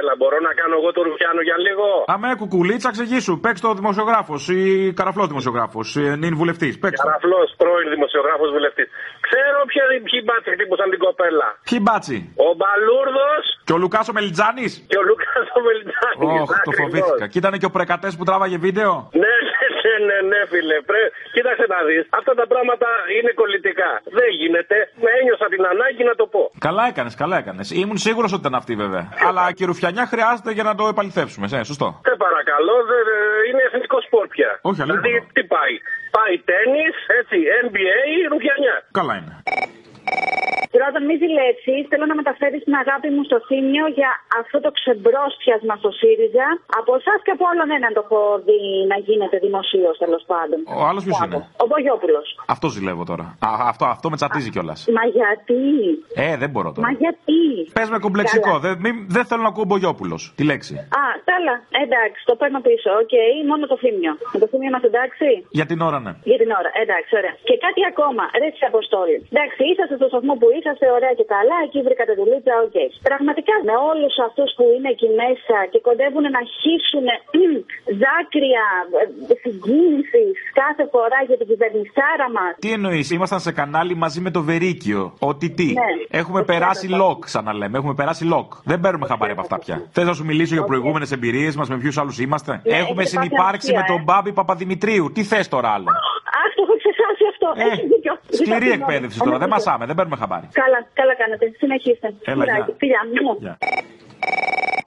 Έλα, μπορώ να κάνω εγώ το ρουφιάνο για λίγο. Αμέ, κουκουλίτσα, ξεγήσου. Παίξ το δημοσιογράφο ή καραφλό δημοσιογράφο. Νυν βουλευτή. Καραφλό, πρώην δημοσιογράφο βουλευτή. Ξέρω ποιοι μπάτσι χτύπωσαν την κοπέλα. Ποιοι μπάτσι. Ο Μπαλούρδο. Και ο Λουκάσο Μελιτζάνη. Και ο Λουκάσο Μελιτζάνη. Όχι, το φοβήθηκα. Κοίτανε και ο πρεκατέ που τράβαγε βίντεο. Ναι, φίλε. Κοίταξε να δει. Αυτά τα πράγματα είναι κολλητικά. Δεν γίνεται. Με ένιωσα την ανάγκη να το πω. Καλά έκανε, καλά έκανε. Ήμουν σίγουρο ότι ήταν αυτή βέβαια. Αλλά και ρουφιανιά χρειάζεται για να το επαληθεύσουμε. Σωστό. Δεν παρακαλώ. Είναι εθνικό σπορ πια. Όχι, αλλά. Δηλαδή, τι πάει. Πάει τέννη, έτσι, NBA, ρουφιανιά. Καλά είναι. Πρώτον, μη ζηλέψεις. Θέλω να μεταφέρεις την αγάπη μου στο Θήμιο για αυτό το ξεμπρόσπιασμα στο ΣΥΡΙΖΑ. Από εσάς και από όλον έναν το έχω δει να γίνεται δημοσίως, τέλος πάντων. Ο άλλος ποιος είναι? Ο Μπογιόπουλος. Αυτό ζηλεύω τώρα. Αυτό με τσατίζει κιόλας. Μα γιατί? Δεν μπορώ τώρα. Μα γιατί? Πες με κομπλεξικό. Δεν θέλω να ακούω Μπογιόπουλος. Τη λέξη. Α, καλά. Εντάξει, το παίρνω πίσω. Okay. Μόνο το Θήμιο. Με το Θήμιο είμαστε εντάξει. Για την ώρα, ναι. Για την ώρα, εντάξει, ωραία. Και κάτι ακόμα. Ρε τη Αποστόλη. Εντάξει, είσαστε στο σταθμό που είσαστε ωραία και καλά, εκεί βρήκατε δουλίτσα, οκ. Πραγματικά με όλους αυτούς που είναι εκεί μέσα και κοντεύουν να χύσουν δάκρυα συγκίνησης κάθε φορά για την κυβερνησάρα μας. Τι εννοείς, ήμασταν σε κανάλι μαζί με το Βερίκιο. Ότι τι, ναι, έχουμε περάσει λοκ, ξαναλέμε, έχουμε περάσει λοκ. Δεν παίρνουμε χαμπάρι από αυτά πια. Θες να σου μιλήσω για προηγούμενες εμπειρίες μας, με ποιους άλλους είμαστε. Ναι, έχουμε συνυπάρξει με τον Μπάμπη Παπαδημητρίου. Τι θες τώρα άλλο. Αχ, το έχω ξεχάσει αυτό. Έχει δίκιο. Σκληρή εκπαίδευση τώρα. Δεν μασάμε, δεν παίρνουμε χαμπάρι. Καλά κάνετε. Συνεχίστε. Έλα, γεια. Γεια.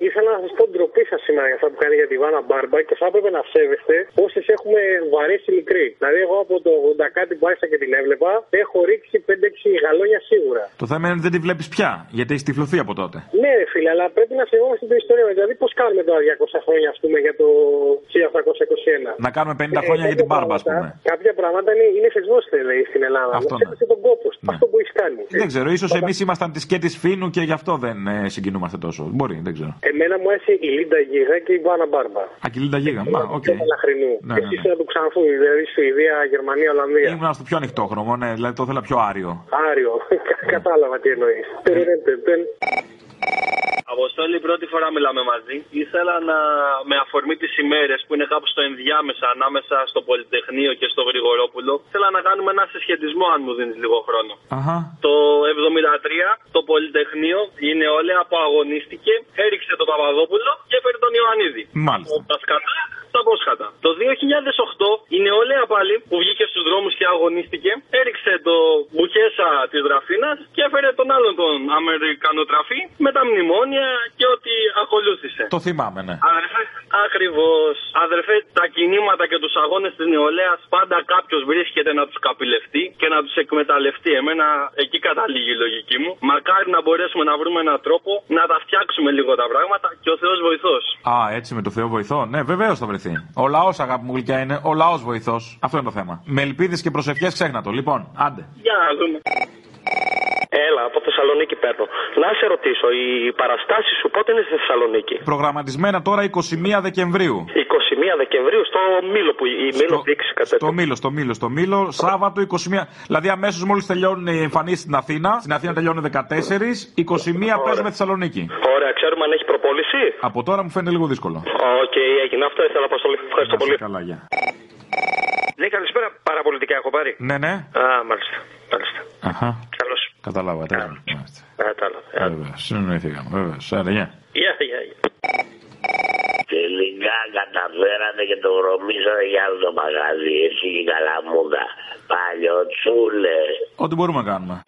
Ήθελα να σας πω ντροπή σας σήμερα για αυτά που κάνει για τη Βάνα Μπάρμπα και θα έπρεπε να σέβεστε όσες έχουμε βαρέσει μικροί. Δηλαδή, εγώ από το 80 κάτι που άρχισα και την έβλεπα, έχω ρίξει 5-6 γαλόνια σίγουρα. Το θέμα είναι ότι δεν τη βλέπεις πια, γιατί έχεις τυφλωθεί από τότε. Ναι, ρε φίλε, αλλά πρέπει να σεβόμαστε την ιστορία. Δηλαδή, πώς κάνουμε τώρα 200 χρόνια, ας πούμε, για το 1821. Να κάνουμε 50 χρόνια για την Μπάρμπα, ας πούμε. Κάποια πράγματα είναι σεσβόστε, λέει, στην Ελλάδα. Αυτό σέβεσαι τον κόπο, ναι. Αυτό που έχεις κάνει. Δεν ξέρω, ίσως εμείς ήμασταν τη σκέτης Φίνου και γι' αυτό δεν συγκινούμαστε τόσο. Μπορεί, δεν ξέρω. Εμένα μου έρχεται η Λίντα Γίγα και η Βάνα Μπάρμπα. Α, και η Λίντα Γίγα, οκ. Και Μελαχρινού. Εσύ είσαι του Ξανθού, δηλαδή Σουηδία, Γερμανία, Ολλανδία. Ήμουν στο πιο ανοιχτόχρωμο, ναι, δηλαδή το ήθελα πιο άριο. Άριο, κατάλαβα τι εννοείς. Αποστόλη, πρώτη φορά μιλάμε μαζί. Ήθελα να, με αφορμή τις ημέρες που είναι κάπου στο ενδιάμεσα ανάμεσα στο Πολυτεχνείο και στο Γρηγορόπουλο, ήθελα να κάνουμε ένα συσχετισμό, αν μου δίνεις λίγο χρόνο. Το 1973 το Πολυτεχνείο η νεολαία απαγωνίστηκε, έριξε τον Παπαδόπουλο και έφερε τον Ιωαννίδη. Μάλιστα. Τα σκατά, τα πόσχατα. Το 2008 η νεολαία πάλι που βγήκε στους δρόμους και αγωνίστηκε, έριξε το μπουχέσα της Δραφίνας και έφερε τον άλλον τον Αμερικανοτραφή με τα μνημόνια και ό,τι ακολούθησε. Το θυμάμαι, ναι. Ακριβώς. Αδερφέ, τα κινήματα και τους αγώνες της νεολαίας πάντα κάποιος βρίσκεται να τους καπηλευτεί και να τους εκμεταλλευτεί. Εμένα εκεί καταλήγει η λογική μου. Μακάρι να μπορέσουμε να βρούμε έναν τρόπο να τα φτιάξουμε λίγο τα πράγματα και ο Θεός βοηθός. Α, έτσι με το Θεό βοηθό. Ναι, βεβαίως θα βρεθεί. Ο λαός, αγάπη μου γλυκιά, είναι ο λαός βοηθός. Αυτό είναι το θέμα. Με ελπίδες και προσευχές ξέχνα το. Λοιπόν, άντε. Για να δούμε. Έλα, από Θεσσαλονίκη παίρνω. Να σε ρωτήσω, οι παραστάσεις σου πότε είναι στη Θεσσαλονίκη? Προγραμματισμένα τώρα 21 Δεκεμβρίου. 21 Δεκεμβρίου στο Μήλο που η Μήλο δείξει κατά το. Στο Μήλο, Σάββατο 21. Δηλαδή αμέσως μόλις τελειώνουν οι εμφανίσεις στην Αθήνα. Στην Αθήνα τελειώνουν 14, 21 παίζουμε Θεσσαλονίκη. Ωραία, ξέρουμε αν έχει προπόληση. Από τώρα μου φαίνεται λίγο δύσκολο. Οκ, έγινε αυτό, ήθελα να πω στο λίγο. Ευχαριστώ πολύ. Καλά, γεια. Ναι, καλησπέρα. Παραπολιτικά έχω πάρει. Ναι, ναι. Α, μάλιστα. Καλώς. Καταλάβα, Βέβαια, συνοηθήκαμε. Άρα, γεια. Τελικά καταφέρατε και το βρωμίσατε για άλλο το μαγαζί. Εσύ και η καλαμούδα. Παλιοτσούλε. Ό,τι μπορούμε να κάνουμε.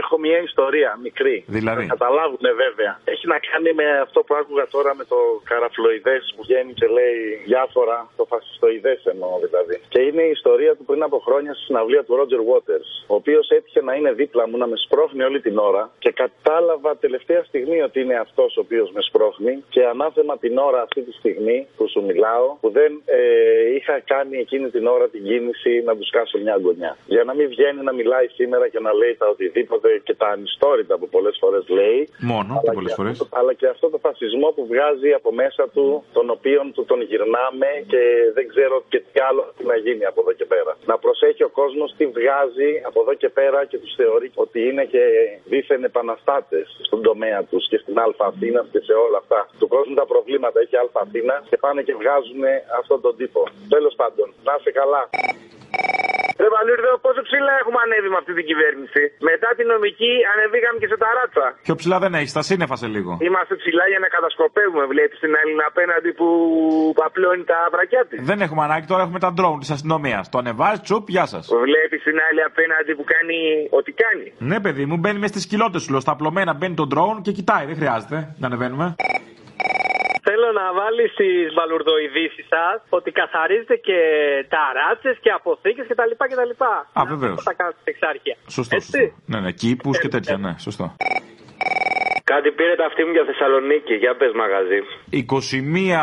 Έχω μια ιστορία μικρή. Δηλαδή. Καταλάβουνε βέβαια. Έχει να κάνει με αυτό που άκουγα τώρα με το καραφλοειδές που βγαίνει και λέει διάφορα. Το φασιστοειδές εννοώ δηλαδή. Και είναι η ιστορία του πριν από χρόνια στη συναυλία του Roger Waters. Ο οποίος έτυχε να είναι δίπλα μου, να με σπρώχνει όλη την ώρα. Και κατάλαβα τελευταία στιγμή ότι είναι αυτός ο οποίος με σπρώχνει. Και ανάθεμα την ώρα αυτή τη στιγμή που σου μιλάω, που δεν είχα κάνει εκείνη την ώρα την κίνηση να του κάσω μια γωνιά. Για να μην βγαίνει να μιλάει σήμερα και να λέει τα οτιδήποτε. γίνονται και τα ανιστόρυτα που πολλές φορές λέει. Μόνο, αλλά και, αλλά και αυτό το φασισμό που βγάζει από μέσα του, τον οποίον του τον γυρνάμε και δεν ξέρω και τι άλλο να γίνει από εδώ και πέρα. Να προσέχει ο κόσμος τι βγάζει από εδώ και πέρα και τους θεωρεί ότι είναι και δίθεν επαναστάτες στον τομέα τους και στην Αλφα Αθήνα και σε όλα αυτά. Του κόσμου τα προβλήματα έχει Αλφα Αθήνα και πάνε και βγάζουν αυτόν τον τύπο. Τέλος πάντων, να είσαι καλά. Ρε Βαλούρδο, πόσο ψηλά έχουμε ανέβει με αυτή την κυβέρνηση. Μετά την νομική ανεβήκαμε και σε τα ράτσα. Πιο ψηλά δεν έχει, τα σύννεφα σε λίγο. Είμαστε ψηλά για να κατασκοπεύουμε. Βλέπει την Έλληνα απέναντι που παπλώνει τα βρακιά τη. Δεν έχουμε ανάγκη, τώρα έχουμε τα ντρόουν τη αστυνομία. Το ανεβάζει, τσουπ, γεια σα. Βλέπει την άλλη απέναντι που κάνει ό,τι κάνει. Ναι, παιδί μου, μπαίνει με στι κοιλότητε σου. Στα απλωμένα μπαίνει το ντρόουν και κοιτάει, δεν χρειάζεται να ανεβαίνουμε. Θέλω να βάλει στι βαλουρδοειδήσει σα ότι καθαρίζετε και τα ράτσες και αποθήκες κτλ. Α, βεβαίως. Θα κάνετε στην Εξάρχεια. Σωστό. Ναι, ναι, κήπους και τέτοια, ναι, σωστό. Κάτι πήρε τα αυτή μου για Θεσσαλονίκη, για πες μαγαζί.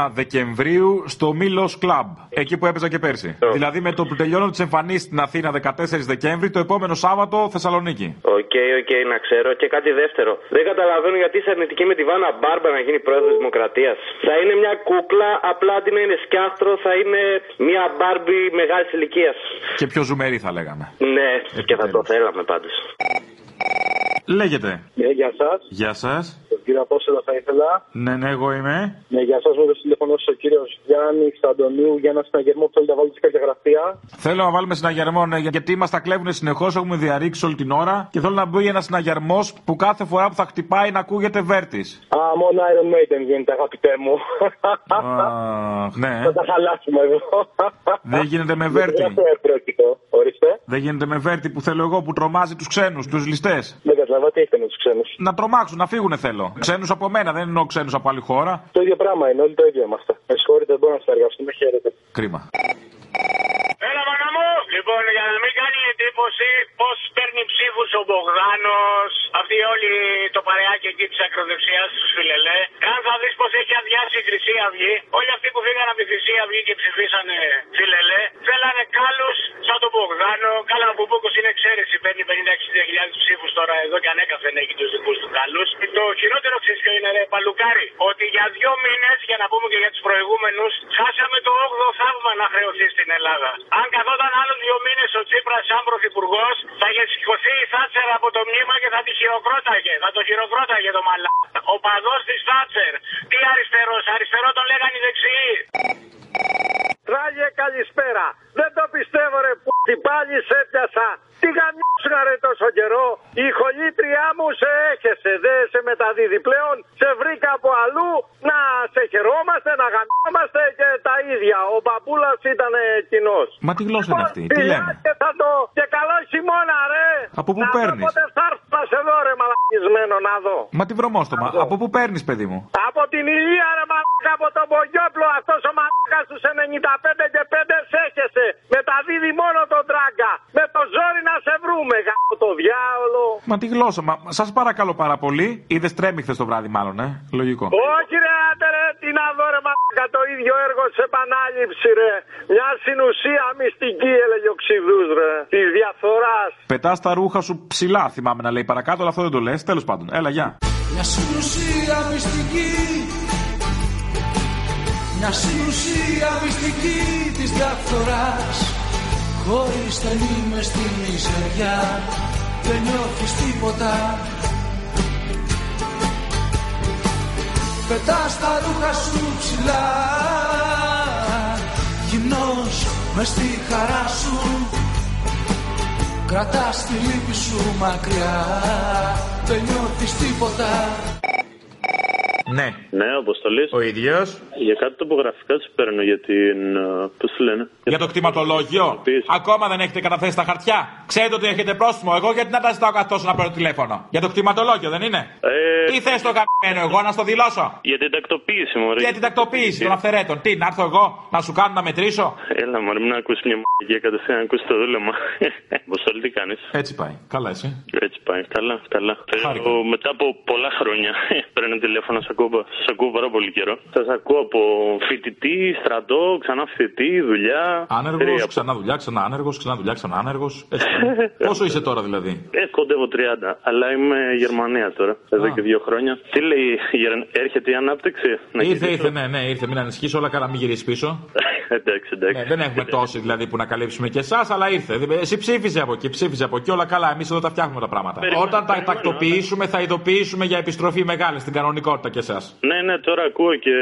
21 Δεκεμβρίου στο Milos Club, εκεί που έπαιζα και πέρσι. Δηλαδή με το που τελειώνω τις εμφανίσεις στην Αθήνα 14 Δεκέμβρη, το επόμενο Σάββατο Θεσσαλονίκη. Οκ, να ξέρω. Και κάτι δεύτερο. Δεν καταλαβαίνω γιατί είσαι αρνητική με τη Βάνα Μπάρμπα να γίνει πρόεδρος Δημοκρατίας. Θα είναι μια κούκλα, απλά αντί να είναι σκιάχτρο, θα είναι μια Μπάρμπι μεγάλης ηλικίας. Και πιο ζουμερή θα λέγαμε. Ναι, επιτέλους. Και θα το θέλαμε πάντως. Λέγεται. Γεια σας. Γεια σας. Τον κύριο Απόστολο θα ήθελα. Ναι, ναι, εγώ είμαι. Ναι, γεια σας. Με το τηλέφωνο ο κύριος Γιάννης Αντωνίου για ένα συναγερμό που θέλει να βάλουμε σε κάποια γραφεία. Θέλω να βάλουμε συναγερμό, ναι, γιατί μας τα κλέβουν συνεχώς, έχουμε διαρρήξει όλη την ώρα και θέλω να μπει ένα συναγερμός που κάθε φορά που θα χτυπάει να ακούγεται Βέρτης. Α, μόνο Iron Maiden γίνεται, αγαπητέ μου. Ναι. Θα τα χαλάσουμε εδώ. Δεν γίνεται με Βέρτη. Δεν γίνεται με Βέρτη που θέλω εγώ που τρομάζει τους ξένους, τους ληστές. Δεν καταλαβαίνω τι έχετε με τους ξένους. Να τρομάξουν, να φύγουνε θέλω. Ξένους από μένα, δεν εννοώ ξένους από άλλη χώρα. Το ίδιο πράγμα είναι, όλοι το ίδιο είμαστε. Με συγχωρείτε, δεν μπορώ να συνεργαστούμε, χαίρετε. Κρίμα. Έλα μαγαμό! Λοιπόν, για να μην κάνει εντύπωση πώς παίρνει ψήφους ο Μπογδάνος, αυτοί όλοι το παρεάκι εκεί της ακροδεξιάς τους φιλελέ. Αν θα δεις πως έχει αδειάσει η Χρυσή Αυγή, όλοι αυτοί που φύγανε από τη Χρυσή Αυγή και ψηφίσανε φιλελέ, θέλανε κάλους σαν τον Μπογδάνο. Καλά, ο Μπουμπούκος είναι εξαίρεση, παίρνει 50-60.000 ψήφους τώρα εδώ και ανέκαθεν έχει τους δικούς του κάλους. Το χειρότερο ξέσιο είναι ρε Παλουκάρι, ότι για 2 μήνες, για να πούμε και για τους προηγούμενους, χάσαμε το 8ο θαύμα να χρεωθεί στην Ελλάδα. Αν καθόταν άλλους 2 μήνες ο Τσίπρας σαν πρωθυπουργός, θα είχε σηκωθεί η Θάτσερ από το μνήμα και θα τη χειροκρόταγε. Θα το χειροκρόταγε το μαλά. Ο παδός της Θάτσερ. Τι αριστερός, αριστερό τον λέγανε οι δεξιοί. Ράγε καλησπέρα. Δεν το πιστεύω ρε που πάλι σε έπιασα. Τι γαμιώσουνα ρε τόσο καιρό. Η χολήτριά μου σε έχεσαι. Δεν σε μεταδίδει πλέον. Σε βρήκα από αλλού. Να σε χαιρόμαστε, να γαμιόμαστε και τα ίδια. Ο μπαμπούλας ήταν κοινός. Μα τι γλώσσα είναι αυτή, τι λέμε. Και καλό χειμώνα ρε. Από πού παίρνεις. Πότε θα έρθω σε δω ρε μαλακισμένο να δω. Μα τι βρωμόστομα, από πού παίρνεις παιδί μου. Από την Ηλία ρε μαλακα, από τον Μπογιόπλο. Αυτός ο μαλακας τους 95 και 5 σέχεσαι. Μεταδίδει μόνο τον Τράγκα. Με το ζόρι να σε βρούμε γάμο το διάολο. Μα τι γλώσσα, μα σας παρακαλώ πάρα πολύ. Είδες τρέμει χθες το βράδυ μάλλον, λογικό. Όχι ρε άτερε, τι να δω ρε μαλακα, το ίδιο έργο σε επανάληψη ρε. Μια συνουσία μυστική έλεγε ο Ξηδούς ρε. Της διαφθοράς. Πετάς τα ρούχα σου ψηλά θυμάμαι να λέει παρακάτω, αλλά αυτό δεν το λες. Τέλος πάντων, έλα γεια. Μια συνουσία μυστική. Μια συνουσία μυστική της διαφθοράς. Χωρίς τελεί μες στη μιζεριά δεν νιώθεις τίποτα. Πετάς τα ρούχα σου ψηλά, γυμνός μες στη χαρά σου. Κρατάς τη λύπη σου μακριά, δεν νιώθεις τίποτα. Ναι. Ναι, Αποστολής. Ο ίδιος. Για κάτι τοπογραφικά σου παίρνω για την. Πώς σου λένε. Για το κτηματολόγιο. Ακόμα δεν έχετε καταθέσει τα χαρτιά. Ξέρετε ότι έχετε πρόστιμο. Εγώ γιατί να τα ζητάω καθ' τόσο να παίρνω τηλέφωνο. Για το κτηματολόγιο δεν είναι. Τι θες το καμμένο εγώ να στο δηλώσω. Για την τακτοποίηση, μωρέ. Για την τακτοποίηση των αυθαιρέτων. Τι, να έρθω εγώ να σου κάνω να μετρήσω. Έλα, μωρέ, μην ακούσει μια μαγεία κατευθείαν να ακούσει το δούλεμα. Αποστολή, τι κάνει. Έτσι πάει. Καλά, εσύ. Έτσι πάει. Καλά. Μετά από πολλά χρόνια παίρνω τηλέφωνο. Σας ακούω πάρα πολύ καιρό. Σας ακούω τόπο. Φοιτητή, στρατό, ξανά φοιτητή, δουλειά. Άνεργος, ξανά δουλειά, ξανά άνεργος, ξανά δουλειά, ξανά άνεργος. Πόσο είσαι τώρα δηλαδή? Κοντεύω 30, αλλά είμαι Γερμανία τώρα, εδώ και 2 χρόνια. Τι λέει, έρχεται η ανάπτυξη? Ήρθε, μην ανησυχείς, όλα καλά, μην γυρίσεις πίσω. Εντάξει. Δεν έχουμε τόση δηλαδή που να καλύψουμε και εσάς, αλλά ήρθε. Εσύ ψήφιζε από εκεί, όλα καλά. Εμείς εδώ τα φτιάχνουμε τα πράγματα. Όταν τα τακτοποιήσουμε, θα ειδοποιήσουμε για επιστροφή μεγάλη στην κανονικότητα και εσάς. Ναι, τώρα ακούω και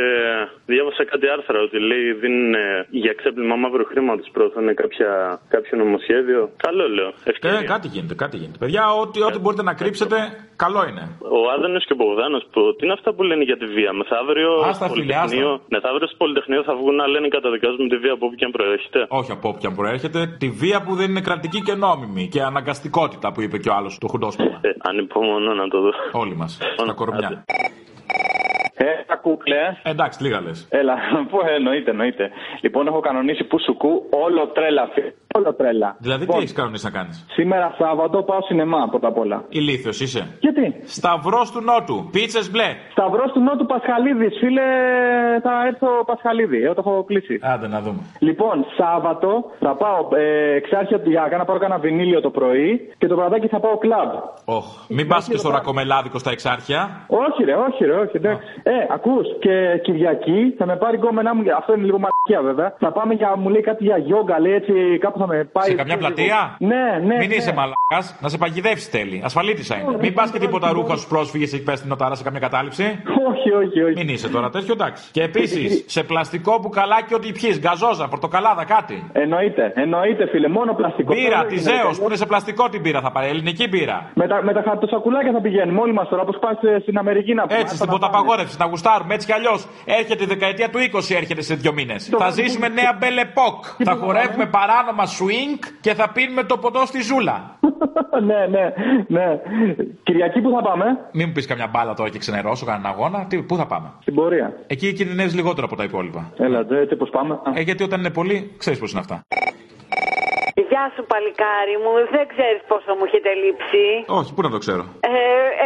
διάβασα κάτι άρθρα ότι λέει δίνουν για ξέπλυμα μαύρου χρήματος πρόθανε κάποιο νομοσχέδιο. Καλό λέω. Κάτι γίνεται. Παιδιά, ό,τι μπορείτε να κρύψετε, καλό είναι. Ο Άδωνος και ο Μπογδάνος, τι είναι αυτά που λένε για τη βία? Μεθαύριο στο Πολυτεχνείο θα βγουν να λένε καταδικάζουμε τη βία από όπου και αν προέρχεται. Όχι από όπου και αν προέρχεται. Τη βία που δεν είναι κρατική και νόμιμη και αναγκαστικότητα που είπε και ο άλλος του Χουντόσπουλα. Ανυπομονώ να το δω. Όλοι μας. Στα κορμιά. Τα κούκλε. Εντάξει, λίγα λες. Έλα, εννοείται. Λοιπόν, έχω κανονίσει που σου κου όλο τρέλα. Δηλαδή, τι έχεις κανονίσει να κάνεις? Σήμερα Σάββατο πάω σινεμά πρώτα απ' όλα. Ηλίθιος είσαι. Γιατί? Σταυρός του Νότου. Πίτσες μπλε. Σταυρός του Νότου Πασχαλίδης. Φίλε, θα έρθω Πασχαλίδη. Το έχω κλείσει. Άντε να δούμε. Λοιπόν, Σάββατο θα πάω Εξάρχεια να πάρω κάνα βινίλιο το πρωί και το βραδάκι θα πάω κλαμπ. Μην πας και στο ρακομελάδικο στα Εξάρχεια. Όχι, εντάξει. Ακούς, και Κυριακή θα με πάρει η κόμενά μου, αυτό είναι λίγο μαλακία βέβαια. Θα πάμε για, μου λέει κάτι για γιόγκα, λέει έτσι, κάπου θα με πάει. Σε καμιά πλατεία? Ναι. Μην είσαι μαλακάς, να σε παγιδεύσει τέλει. Ασφαλίτησα είναι. Μην πας και τίποτα ρούχα στους πρόσφυγες εκεί πέρα στην Οτάρα σε καμιά κατάληψη. Όχι. Μην είσαι τώρα τέτοιο, εντάξει. Και επίσης σε πλαστικό μπουκαλάκι ό,τι πιεις, γκαζόζα, πορτοκαλάδα, κάτι. Εννοείται φίλε, μόνο πλαστικό. Πύρα, τη Ζέος που είναι σε πλαστικό την πύρα θα πάρει, ελληνική πύρα. Με τα χαρτοσακουλάκια θα πηγαίνουμε όλοι μας τώρα, όπως πας στην Αμερική να πούμε. Έτσι, στην ποταπαγόρευση. Να γουστάρουμε έτσι κι αλλιώς. Έρχεται η δεκαετία του 20, έρχεται σε 2 μήνες. Θα ζήσουμε νέα Belle Époque. Θα χορεύουμε παράνομα swing και θα πίνουμε το ποτό στη ζούλα. Ναι. Κυριακή που θα πάμε? Μην μου πεις καμιά μπάλα τώρα και ξενερώσω κανέναν αγώνα. Πού θα πάμε? Στην πορεία. Εκεί κινδυνεύεις λιγότερο από τα υπόλοιπα. Έλα, έτσι πώς πάμε. Γιατί όταν είναι πολύ, ξέρεις πώς είναι αυτά. Γεια σου παλικάρι μου, δεν ξέρεις πόσο μου έχετε λείψει. Όχι, πού να το ξέρω?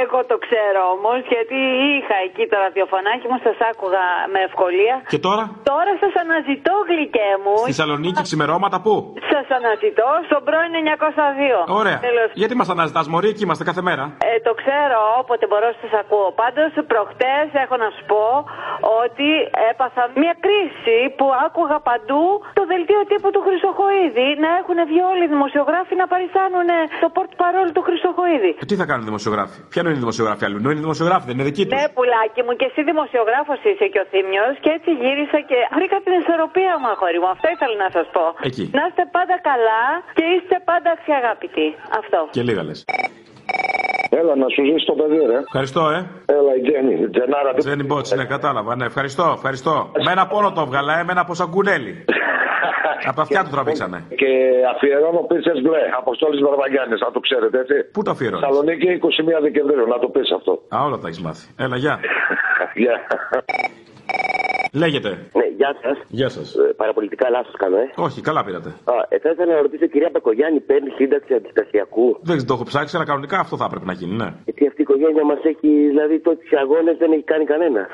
Εγώ το ξέρω όμως, γιατί είχα εκεί το ραδιοφωνάκι μου, σας άκουγα με ευκολία. Και τώρα? Τώρα σας αναζητώ, γλυκέ μου. Στη Θεσσαλονίκη ξημερώματα πού? Σας αναζητώ, στον πρώην 902. Ωραία. Τέλος. Γιατί μας αναζητάς μωρή, εκεί είμαστε κάθε μέρα. Το ξέρω, όποτε μπορώ σας ακούω. Πάντως προχτές έχω να σου πω ότι έπαθα μια κρίση που άκουγα παντού το δελτίο τύπου του Χρυσοχοΐδη να έχουν βγει όλοι οι δημοσιογράφοι να παριστάνουν το πορτ-παρόλ του Χρυσοχοΐδη. Τι θα κάνουν οι δημοσιογράφοι? Ποια είναι οι δημοσιογράφοι? Αλλού είναι οι δημοσιογράφοι, δεν είναι δική τους. Ναι, πουλάκι μου, και εσύ δημοσιογράφος είσαι και ο Θήμιος. Και έτσι γύρισα και βρήκα την ισορροπία μου, αγόρι μου. Αυτό ήθελα να σας πω. Εκεί. Να είστε πάντα καλά και είστε πάντα αξιαγάπητοι. Αυτό. Και λίγα λες. Έλα, να σου ζήσει το παιδί, ρε. Ευχαριστώ, Έλα, η Τζέννη. Η Τζέννη Μπότς, ναι, κατάλαβα. Ναι, ευχαριστώ. Με ένα πόνο το βγαλά, εμένα από σαγκουνέλι. Από τα αυτιά του τραβήξανε. Και αφιερώνω πίτσες μπλε. Αποστόλης Μπαρμπαγιάννης, να το ξέρετε, έτσι. Πού το αφιερώνεις? Θεσσαλονίκη 21 Δεκεμβρίου, να το πεις αυτό. Α, όλα τα έχεις μάθει. Έλα, γεια. Λέγεται. Ναι, γεια σας. Παραπολιτικά λάθος κάνω, Όχι, καλά πήρατε. Θα ήθελα να ρωτήσω, κυρία Μπακογιάννη, παίρνει σύνταξη αντιστασιακού? Δεν το έχω ψάξει, αλλά κανονικά αυτό θα έπρεπε να γίνει, ναι. Γιατί αυτή η οικογένεια μας έχει, δηλαδή, τόσους αγώνες δεν έχει κάνει κανένα.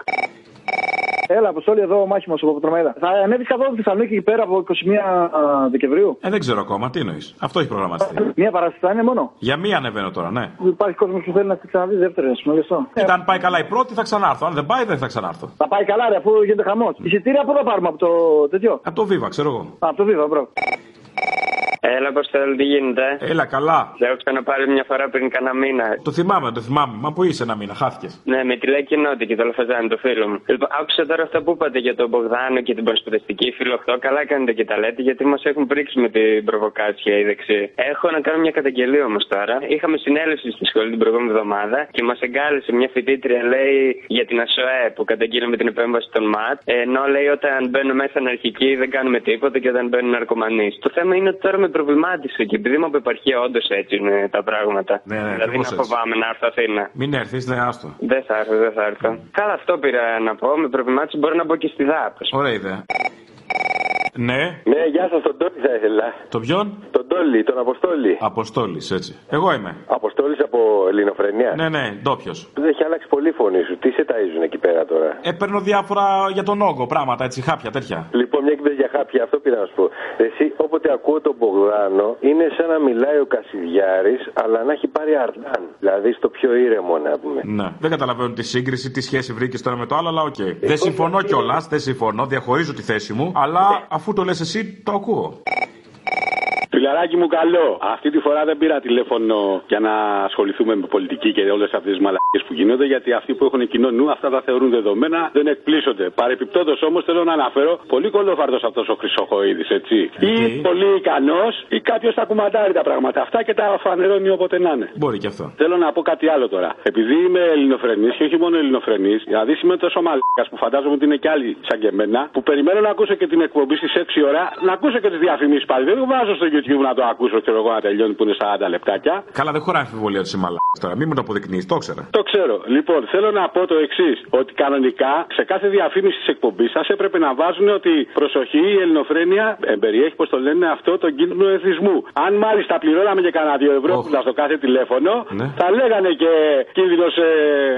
Έλα, Αποστόλη, εδώ ο μάχημος από Πετρομαίδα. Θα ανέβεις καθόλου στη Θεσσαλονίκη πέρα από 21 Δεκεμβρίου? Δεν ξέρω ακόμα, τι εννοείς. Αυτό έχει προγραμματιστεί. Μία παράσταση είναι μόνο. Για μία ανεβαίνω τώρα, ναι. Υπάρχει κόσμος που θέλει να τη ξαναδεί, δεύτερη, να σου μιλήσω. Αν πάει καλά η πρώτη, θα ξανάρθω. Αν δεν πάει, δεν θα ξανάρθω. Θα πάει καλά, ρε, αφού γίνεται χαμός. Εισιτήρια πού θα πάρουμε, από το τέτοιο? Από το Βίβα, ξέρω εγώ. Από το Βίβα, μπρο. Έλα, Αποστόλη, τι γίνεται? Έλα, καλά. Σε έχω ξαναπάρει μια φορά πριν κάνα μήνα. Το θυμάμαι. Μα πού είσαι ένα μήνα, χάθηκες. Ναι, με τη Λαϊκινότη και το Λαφαζάνη, το φίλο μου. Λοιπόν, άκουσα τώρα αυτά που είπατε για τον Μπογδάνο και την Προσπουδευτική Φιλοχτώ. Καλά κάνετε και τα λέτε, γιατί μας έχουν πρίξει με την προβοκάτσια οι δεξιοί. Έχω να κάνω μια καταγγελία όμως τώρα. Είχαμε συνέλευση στη σχολή την προηγούμενη εβδομάδα και μας εγκάλεσε μια φοιτήτρια, λέει, για την ΑΣΟΕ που καταγγείλαμε την επέμβαση των ΜΑΤ. Ενώ λέει όταν μπαίνουν μέσα αναρχικοί δεν κάνουμε τίποτα και όταν μπαίνουν ναρκωμανείς. Το θέμα είναι ότι τώρα με προβλημάτισε και επειδή είμαι από επαρχία, όντως έτσι είναι τα πράγματα. Ναι, δηλαδή να φοβάμαι να έρθω Αθήνα. Μην έρθεις, δεν άστο. Δεν θα έρθω. Καλά, αυτό πήρα να πω. Με προβλημάτισε, μπορώ να μπω και στη ΔΑΠ. Ωραία ιδέα. Ναι. Ναι, γεια σας, τον Τόλι θα ήθελα. Τον ποιον? Τον Τόλι, τον Αποστόλη. Αποστόλης, έτσι. Εγώ είμαι. Αποστόλης από Ελληνοφρένεια. Ναι, ναι, ντόπιος. Έχει αλλάξει πολύ η φωνή σου. Τι σε ταΐζουν εκεί πέρα τώρα? Παίρνω διάφορα για τον όγκο πράγματα, έτσι, χάπια τέτοια. Λοιπόν, μια και για χάπια, αυτό πήρα να σου πω. Εσύ, όποτε ακούω τον Μπογδάνο, είναι σαν να μιλάει ο Κασιδιάρης, αλλά να έχει πάρει αρντάν. Δηλαδή στο πιο ήρεμο να πούμε. Ναι. Δεν καταλαβαίνω τη σύγκριση, τι σχέση βρήκε τώρα με το άλλο, αλλά οκ. Okay. Δεν συμφωνώ κιόλας, δεν συμφωνώ, διαχωρίζω τη θέση μου, αλλά αφού το λες εσύ, το ακούω. Φιλαράκι μου καλό, αυτή τη φορά δεν πήρα τηλέφωνο για να ασχοληθούμε με πολιτική και όλες αυτές τις μαλακίες που γίνονται, γιατί αυτοί που έχουν κοινό νου αυτά τα θεωρούν δεδομένα, δεν εκπλήσονται. Παρεπιπτόντως όμως θέλω να αναφέρω, πολύ κολόφαρδος αυτός ο Χρυσοχοΐδης, έτσι. Okay. Ή πολύ ικανός, ή κάποιος θα κουμαντάρει τα πράγματα αυτά και τα φανερώνει όποτε να είναι. Μπορεί και αυτό. Θέλω να πω κάτι άλλο τώρα. Επειδή είμαι ελληνοφρενής και όχι μόνο ελληνοφρενής, δηλαδή είμαι τόσο μαλακάς που φαντάζομαι ότι είναι κι άλλοι σαν και εμένα, που περιμένω να ακούσω και την εκπομπή στις 6 ώρα, να ακούσω και τις διαφημίσεις πάλι. Δεν βάζω στο YouTube. Να το ακούσω, ξέρω εγώ, να τελειώνει που είναι 40 λεπτάκια. Καλά, δεν χωράει αμφιβολία ότι είμαι τώρα. Μην μου το αποδεικνύει, το ξέρω. Το ξέρω. Λοιπόν, θέλω να πω το εξή: ότι κανονικά σε κάθε διαφήμιση τη εκπομπή σα έπρεπε να βάζουν ότι προσοχή, η Ελληνοφρένεια περιέχει, πώ το λένε αυτό, τον κίνδυνο εθισμού. Αν μάλιστα πληρώναμε και κανένα 2 ευρώ στο κάθε τηλέφωνο, ναι, θα λέγανε και κίνδυνο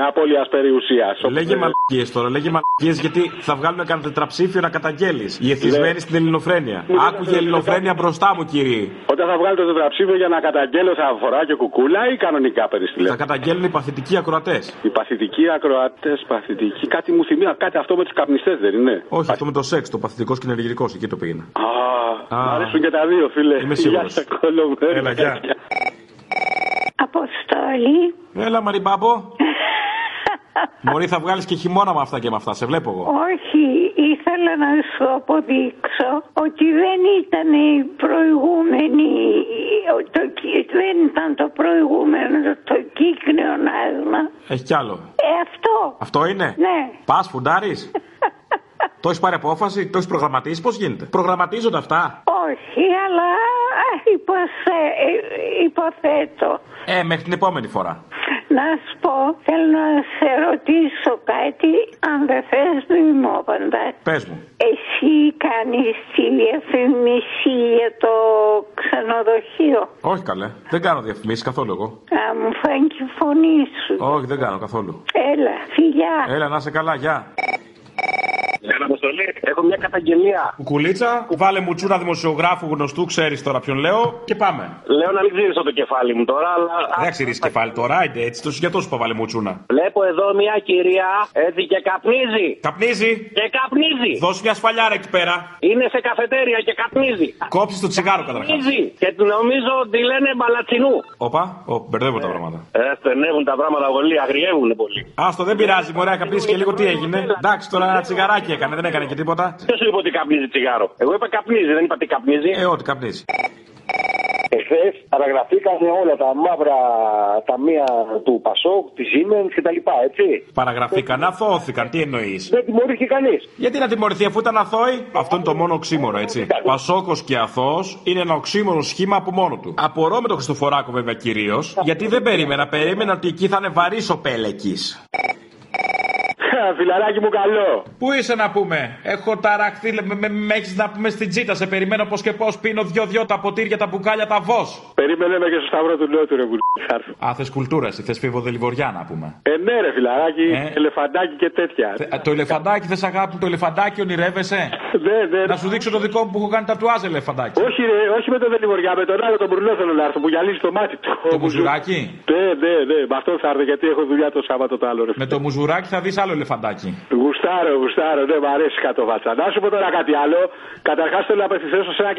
απώλεια περιουσία. Λέγε μαλακίε τώρα, λέγε μαλακίε, γιατί θα βγάλουν κανένα τετραψήφιο να καταγγέλει. Οι εθισμένοι στην Ελληνοφρένεια. Άκουγε Ελληνοφρένεια μπροστά μου, κύριε. Όταν θα βγάλω το τετραψήφιο για να καταγγέλω θα φοράω και κουκούλα ή κανονικά περιστηλέ? Θα καταγγέλνουν οι παθητικοί ακροατές. Οι παθητικοί ακροατές, παθητικοί. Κάτι μου θυμίζει, κάτι αυτό με τους καπνιστές δεν είναι? Όχι, αυτό με το σεξ, το παθητικός και ενεργητικός, εκεί το πήγαινα. Μ' αρέσουν και τα δύο, φίλε. Είμαι σίγουρος. Έλα, γεια. Αποστόλη. Έλα, Μαριμπάμπο. Μωρή, θα βγάλεις και χειμώνα με αυτά και με αυτά, σε βλέπω εγώ. Όχι, ήθελα να σου αποδείξω ότι δεν ήταν η προηγούμενη, δεν ήταν το προηγούμενο, το κύκνιο άσμα. Έχει κι άλλο. Αυτό. Αυτό είναι. Ναι. Πας, φουντάρεις. Το έχεις πάρει απόφαση, το έχεις προγραμματίσει, πώς γίνεται? Προγραμματίζονται αυτά? Όχι, αλλά υποθέτω. Μέχρι την επόμενη φορά. Να σου πω, θέλω να σε ρωτήσω κάτι, αν δεν θες νοημόπαντα. Πες μου. Εσύ κάνεις τη διαφημίση για το ξενοδοχείο? Όχι καλέ, δεν κάνω διαφημίσεις καθόλου εγώ. Α, μου φάνηκε η φωνή σου. Όχι, δεν κάνω καθόλου. Έλα, φιλιά. Έλα, να είσαι καλά, γεια. Έχω μια καταγγελία. Κουκουλίτσα, βάλε μουτσούρα δημοσιογράφου γνωστού, ξέρεις τώρα ποιον λέω, και πάμε. Λέω να μην ξύρισω το κεφάλι μου τώρα, αλλά. Δεν ξυρίζεις κεφάλι τώρα, είναι έτσι, το συγγετό σου που βάλε μουτσούνα. Βλέπω εδώ μια κυρία, έτσι και καπνίζει. Καπνίζει. Και καπνίζει. Δώσε μια σφαλιάρα εκεί πέρα. Είναι σε καφετέρια και καπνίζει. Κόψει το τσιγάρο καταρχάς. Καπνίζει. Και νομίζω ότι λένε μπαλατσινού. Όπα, μπερδεύουν τα πράγματα. Στενεύουν τα πράγματα πολύ, αγριεύουν πολύ. Άστο, δεν πειράζει, μωρέ, καπνίζει και λίγο τι έγινε. Εντάξει, τώρα ένα τσιγαράκι. Έκανε, δεν έκανε και τίποτα. Ποιος σου είπε ότι καπνίζει τσιγάρο? Εγώ είπα καπνίζει, δεν είπα τι καπνίζει. Ότι καπνίζει. Εχθές παραγραφήκανε όλα τα μαύρα ταμεία του Πασόκ, τη Siemens κτλ. Έτσι. Παραγραφήκαν, αθώθηκαν. Τι εννοείς? Δεν τιμωρήθηκε κανείς. Γιατί να τιμωρηθεί αφού ήταν αθώοι? Αυτό είναι το μόνο οξύμορο, έτσι. Πασόκος και αθώος είναι ένα οξύμορο σχήμα από μόνο του. Απορώ με τον Χριστοφοράκο βέβαια κυρίως, γιατί δεν περίμενα. Περίμενα ότι εκεί θα είναι βαρύς ο Πέλεκης. Φιλαράκι μου καλό. Πού είσαι να πούμε? Έχω ταραχθεί, με έχεις να πούμε στην τσίτα. Σε περιμένω πως και πως, πίνω δυο τα ποτήρια, τα μπουκάλια, τα βος. Περίμενε με και στο Σταυρό του Νότου, ρε βουλή. Α, θες κουλτούρα, εσύ θες φίβο-δελιβοριά να πούμε. Ναι ρε φιλαράκι, ελεφαντάκι και τέτοια. Το ελεφαντάκι θες αγάπη, το ελεφαντάκι ονειρεύεσαι? Να σου δείξω το δικό μου που έχω κάνει τατουάζ ελεφαντάκι. Όχι ρε, όχι με το δελιβοριά, με τον άλλο τον μπουρνό θέλω να έρθω που γυαλίζει το μάτι του. Το μουζουράκι. Ναι, με αυτόν θα έρθω γιατί έχω δουλειά το Σάββατο το άλλο ρε. Με το μουζουράκι θα δεις άλλο ελεφαντάκι. Γουστάρω, ναι, μου αρέσει κατοβάτσα. Να σου πω τώρα κάτι άλλο. Καταρχάς θέλω να απευθυνθώ σε ένα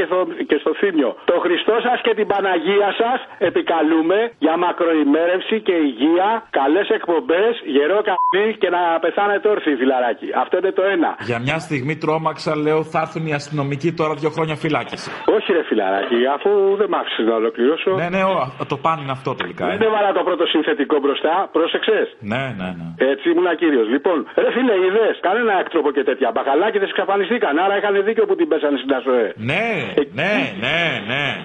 και στο Θήμιο. Το Χριστό σας και την Παναγία σας επικαλούμε για μακροημέρευση και υγεία, καλές εκπομπές, γερό καφέ και να πεθάνετε όρθιοι, φιλαράκι. Αυτό είναι το ένα. Για μια στιγμή τρόμαξα, λέω, θα έρθουν οι αστυνομικοί τώρα 2 χρόνια φυλάκιση. Όχι, ρε φιλαράκι, αφού δεν μ' άφησες να ολοκληρώσω. Το παν είναι αυτό τελικά. Δεν βάλα το πρώτο συνθετικό μπροστά, πρόσεξες. Ναι. Έτσι ήμουν κύριο. Λοιπόν. Ρε φίλε, είδες, κανένα έκτροπο και τέτοια. Μπαχαλάκηδες εξαφανιστήκαν. Άρα είχαν δίκιο που την πέσανε στην ΑΣΟΕ. Ναι.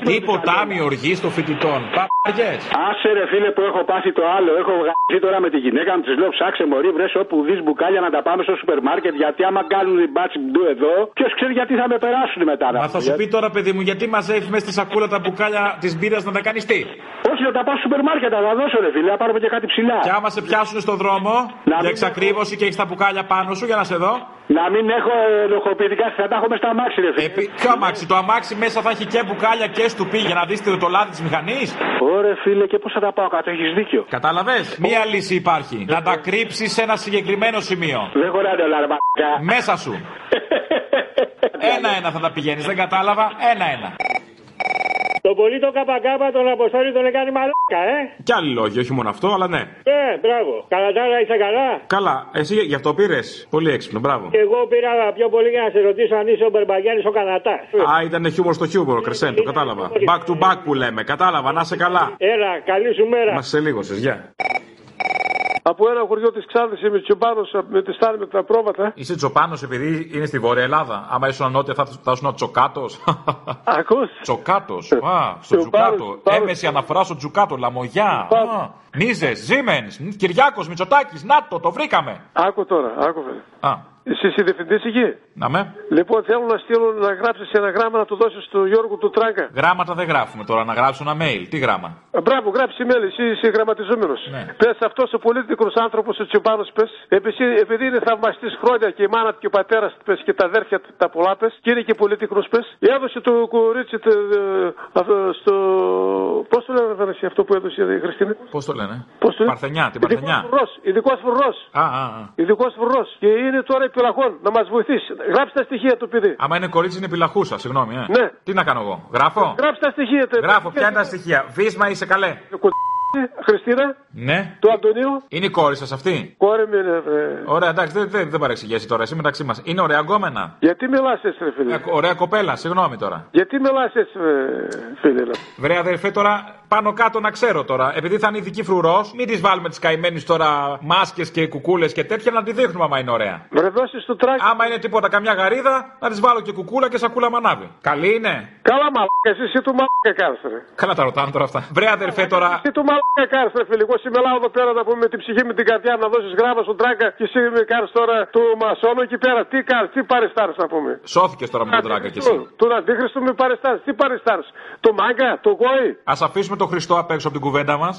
Τι ποτάμι οργής των φοιτητών. Παπαριές. Άσε ρε φίλε που έχω πάθει το άλλο. Έχω γαμηθεί τώρα με τη γυναίκα μου. Τη λέω ψάξε μωρή, βρες όπου δεις μπουκάλια να τα πάμε στο σούπερ μάρκετ. Γιατί άμα κάνουν την μπάτση μπλου εδώ, ποιος ξέρει γιατί θα με περάσουν μετά. Μα θα σου πει τώρα παιδί μου, γιατί μαζεύει μέσα στη σακούλα τα μπουκάλια τη μπύρα να τα κάνει τι. Όχι, να τα πάω στο σούπερ μάρκετ, να τα δώσω ρε φίλε, να πάρουμε και κάτι ψηλά. Και άμα σε πιάσουν στον δρόμο για εξακρίβωση και έχεις τα μπουκάλια πάνω σου, για να σε δω. Να μην έχω ενοχοποιητικά, θα τα έχω μες στα αμάξι ρε φίλε. Ποιο αμάξι, το αμάξι μέσα θα έχει και μπουκάλια και στουπί για να δεις το λάδι της μηχανής. Ωρε φίλε, και πώς θα τα πάω κάτω, έχεις δίκιο. Κατάλαβες, μία λύση υπάρχει. Να τα κρύψεις σε ένα συγκεκριμένο σημείο. Δεν χωράνε όλα ρε μαλάκα. Μέσα σου. Ένα-ένα θα τα πηγαίνεις, δεν κατάλαβα, ένα-ένα. Το πολύ το καπακάπα τον Αποστόλη τον έκανε μαλάκα, Κι άλλοι λόγοι, όχι μόνο αυτό, αλλά ναι. Μπράβο. Καλατάρα, είσαι καλά. Καλά, εσύ γι' αυτό πήρες. Πολύ έξυπνο, μπράβο. Εγώ πήρα πιο πολύ για να σε ρωτήσω αν είσαι ο Μπαρμπαγιάννης ο Κανατάς. Α, ήταν χιούμορ στο χιούμορ, κρεσέντο, κατάλαβα. Back to back που λέμε, κατάλαβα, να είσαι καλά. Έλα, καλή σου μέρα. Μα σε λίγο, γεια. Από ένα χωριό τη Ξάνθης είμαι τσοπάνος με τη στάρι με τα πρόβατα. Είσαι τσοπάνος επειδή είναι στη Βόρεια Ελλάδα. Άμα ήσουν νότια θα ήσουν τσοκάτος. Ακούς. Τσοκάτος. Στο τσουκάτο. Έμεση αναφορά στο τσουκάτο. Λαμογιά. Νίζες, Ζήμενς, Κυριάκος, Μητσοτάκης. Νάτο, το βρήκαμε. Άκου τώρα, άκου βέβαια. Εσύ είσαι διευθυντής εκεί. Να με. Λοιπόν, θέλω να στείλω να γράψεις ένα γράμμα να το δώσεις στον Γιώργο του Τράκα. Γράμματα δεν γράφουμε τώρα, να γράψω ένα mail. Τι γράμμα. Μπράβο, γράψει mail, εσύ είσαι γραμματιζόμενος. Ναι. Πες αυτός ο πολύτικος άνθρωπος, ο Τσιμπάνος, πες. Επειδή είναι θαυμαστής χρόνια και η μάνα του και ο πατέρας του και τα αδέρφια του τα πολλά, πες. Και είναι και πολύτικος, πες. Έδωσε το κορίτσι στο. Πώς το λένε, Βανασί, αυτό που έδωσε η Χριστίνα. Πώς το λένε. Παρθενιά, την Παρθενιά. Ειδικός φρουρός. Ειδικός φρουρός. Και είναι τώρα να μας βοηθήσει. Γράψτε τα στοιχεία του παιδί. Άμα είναι κορίτσι, είναι πυλαχούσα. Συγγνώμη, ναι. Τι να κάνω εγώ. Γράφω. Γράψτε τα στοιχεία του. Γράφω, ποια είναι τα στοιχεία. Βίσμα, είσαι καλέ. Χριστίνα. Ναι. Του Αντωνίου. Είναι η κόρη σας αυτή. Κόρη μου είναι. Ωραία, εντάξει, δεν παρεξηγέσαι τώρα. Εσύ μεταξύ μας. Είναι ωραία γκόμενα. Γιατί μιλάς έτσι, ρε φίλε. Ωραία κοπέλα, συγγνώμη τώρα. Γιατί μιλάς έτσι, φίλε. Βρε αδερφέ τώρα. Πάνω κάτω να ξέρω τώρα, επειδή θα είναι ειδική φρουρός, μην τις βάλουμε τις καημένες τώρα μάσκες και κουκούλες και τέτοια να τη δείχνουμε άμα είναι ωραία. Βρε δώσεις του Τράκα. Άμα είναι τίποτα, καμιά γαρίδα, να τις βάλω και κουκούλα και σακούλα μανάβι. Καλή είναι. Καλά μαλάκα, εσύ του μαλάκα κάρστρε. Καλά τα ρωτάνε τώρα αυτά. Βρε αδερφέ τώρα. Εσύ του μαλάκα κάρστρε, φιλικό, εσύ μελάω εδώ πέρα να πούμε με την ψυχή με την καρδιά να δώσεις γράμμα στον Τράκα και εσύ με κάρς τώρα του μασόνο εκεί πέρα. Τι κάρς, τι παριστάρς να πούμε. Σώθηκες τώρα με τον Τράκα κι εσύ. Τον αντίχριστο με παριστάρς, τι παριστάρς. Το μάγκα, το γόη. Ας αφήσουμε το Χριστό απ' έξω από την κουβέντα μας.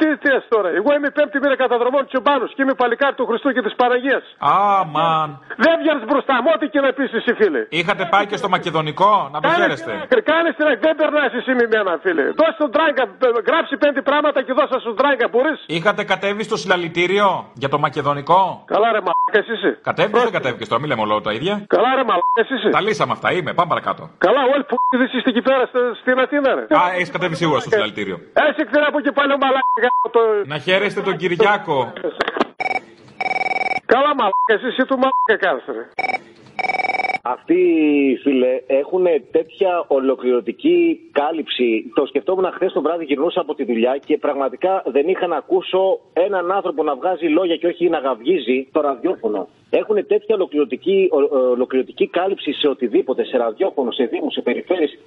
Τι θες τώρα. Εγώ είμαι πέμπτη μοίρα καταδρομών Τσιμπάνους και είμαι παλικάρι του Χριστού και της Παραγίας. Αμάν. Δεν βγαίνεις μπροστά μου, ό,τι και να πεις εσύ, φίλε. Είχατε πάει και στο Μακεδονικό να μην χαίρεστε. Κάνε την άκρη, δεν περνάς εσύ με μένα, φίλε. Δώσε τον Τράγκα, γράψει πέντε πράγματα και δώσε στον Τράγκα, μπορείς. Είχατε κατέβει στο συλλαλητήριο για το Μακεδονικό. Καλά ρε μαλάκα είσαι. Κατέβηκε, δεν κατέβηκε τώρα, μην λέμε όλα τα ίδια. Καλά ρε μαλάκα είσαι. Τα λύσαμε αυτά, είμαι, πάμε παρακάτω. Καλά, όλοι που είστε εκεί πέρα στην Αθήνα, ρε. Α, έχει κατέβει σίγουρα στο συλλαλητήριο. Έτσι ξέρω από εκεί πάλι ο μαλάκα. Να χαίρεστε τον Κυριάκο. Καλά μαλάκα, εσύ του μαλάκα κάρστρε. Αυτοί φίλε έχουν τέτοια ολοκληρωτική κάλυψη. Το σκεφτόμουν χθες το βράδυ, γυρνούσα από τη δουλειά και πραγματικά δεν είχα να ακούσω έναν άνθρωπο να βγάζει λόγια και όχι να γαυγίζει το ραδιόφωνο. Έχουν τέτοια ολοκληρωτική κάλυψη σε οτιδήποτε, σε ραδιόφωνο, σε δήμου, σε περιφέρειες.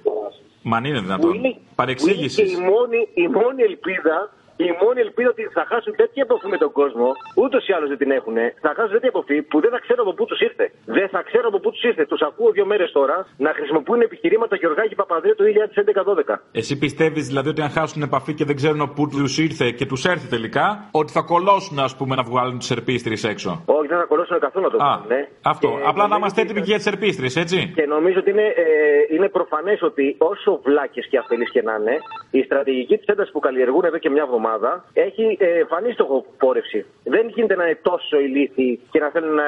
Μα αν είναι δυνατόν. Παρεξήγηση. Η μόνη ελπίδα. Η μόνη ελπίδα ότι θα χάσουν τέτοια επαφή με τον κόσμο, ούτως ή άλλως δεν την έχουν, θα χάσουν τέτοια επαφή που δεν θα ξέρω από πού τους ήρθε. Δεν θα ξέρω από πού τους ήρθε. Τους ακούω 2 μέρες τώρα να χρησιμοποιούν επιχειρήματα Γεωργάκη Παπανδρέου το 2011-12. Εσύ πιστεύεις δηλαδή ότι αν χάσουν επαφή και δεν ξέρουν πού τους ήρθε και τους έρθει τελικά, ότι θα κολώσουν ας πούμε να βγάλουν τις ερπίστρες έξω. Όχι, δεν θα κολώσουν καθόλου να το βγάλουν. Ναι. Αυτό. Και απλά να είμαστε έτοιμοι για τις ερπίστρες, έτσι. Και νομίζω ότι είναι προφανές ότι όσο βλάκες και αφελείς και να είναι, η στρατηγική της έντασης που καλλιεργούν εδώ και μια εβδομάδα. Έχει φανεί στοχοπόρευση. Δεν γίνεται να είναι τόσο ηλίθιοι και να θέλουν να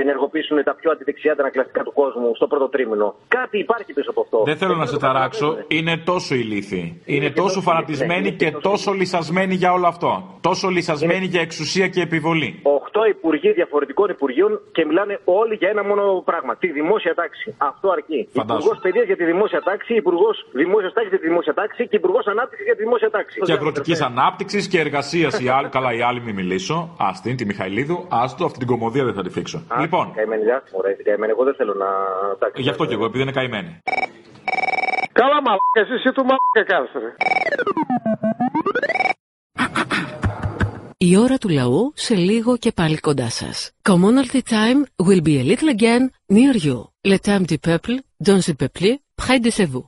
ενεργοποιήσουν τα πιο αντιδεξιά αντανακλαστικά του κόσμου στο πρώτο τρίμηνο. Κάτι υπάρχει πίσω από αυτό. Δεν θέλω να σε ταράξω. Είναι τόσο ηλίθιοι. Είναι τόσο φανατισμένοι και τόσο λυσασμένοι για όλο αυτό. Τόσο λυσασμένοι για εξουσία και επιβολή. 8 υπουργοί διαφορετικών υπουργείων και μιλάνε όλοι για ένα μόνο πράγμα. Τη δημόσια τάξη. Αυτό αρκεί. Υπουργός Παιδείας για τη δημόσια τάξη, Υπουργός Δημόσιας Τάξης για τη δημόσια τάξη και Υπουργός Ανάπτυξης για τη δημόσια τάξη. Και αγροτικής ανάπτυξης. ανάπτυξης και εργασίας. Καλά, οι άλλοι μην μιλήσω. Ας την, τη Μιχαηλίδου, άστο, αυτή την κομμωδία δεν θα τη φίξω. Λοιπόν. Καημένη, καημένη, εγώ δεν θέλω να. Γι' αυτό κι εγώ, επειδή είναι καημένη. Καλά, μαλάκα, εσύ του μαλάκα κάρστερ. Η ώρα του λαού σε λίγο και πάλι κοντά σας. Commonalty time will be a little again near you. Le temps du peuple, dans le peuple, près de chez vous.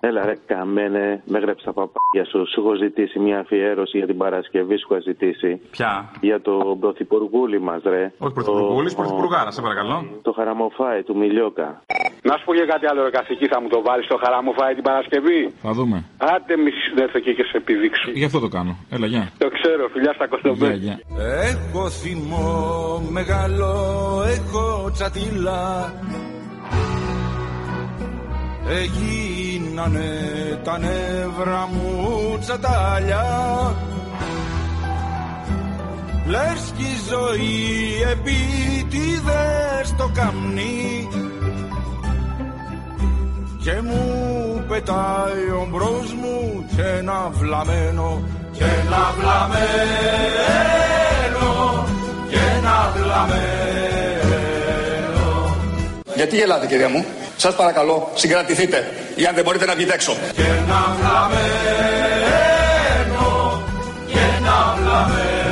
Έλα ρε καμένε, με γρέψα παπάκια σου. Σου έχω ζητήσει μια αφιέρωση για την Παρασκευή, σου έχω ζητήσει. Ποια? Για τον πρωθυπουργούλη μας ρε. Όχι πρωθυπουργούλης, πρωθυπουργάρα, σε παρακαλώ. Το χαραμοφάι του Μιλιόκα. Να σου πω για κάτι άλλο ρε καθηγητή, θα μου το βάλεις το χαραμοφάι την Παρασκευή? Θα δούμε. Άντε μη συνδέθω και σε επιδείξω. Γι' αυτό το κάνω, έλα γεια. Το ξέρω, φιλιά στα κοστοπέδια. Έχω θυμό μεγάλο, έχω τσατήλα. Έγινανε τα νεύρα μου τσατάλια. Λες κι η ζωή επίτηδες το καμνί και μου πετάει ο μπρος μου κι ένα βλαμένο, κι ένα βλαμένο, κι ένα βλαμένο. Γιατί γελάτε κυρία μου? Σας παρακαλώ, συγκρατηθείτε, για αν δεν μπορείτε να βγείτε έξω. Και να βλαμένο, και να βλαμένο.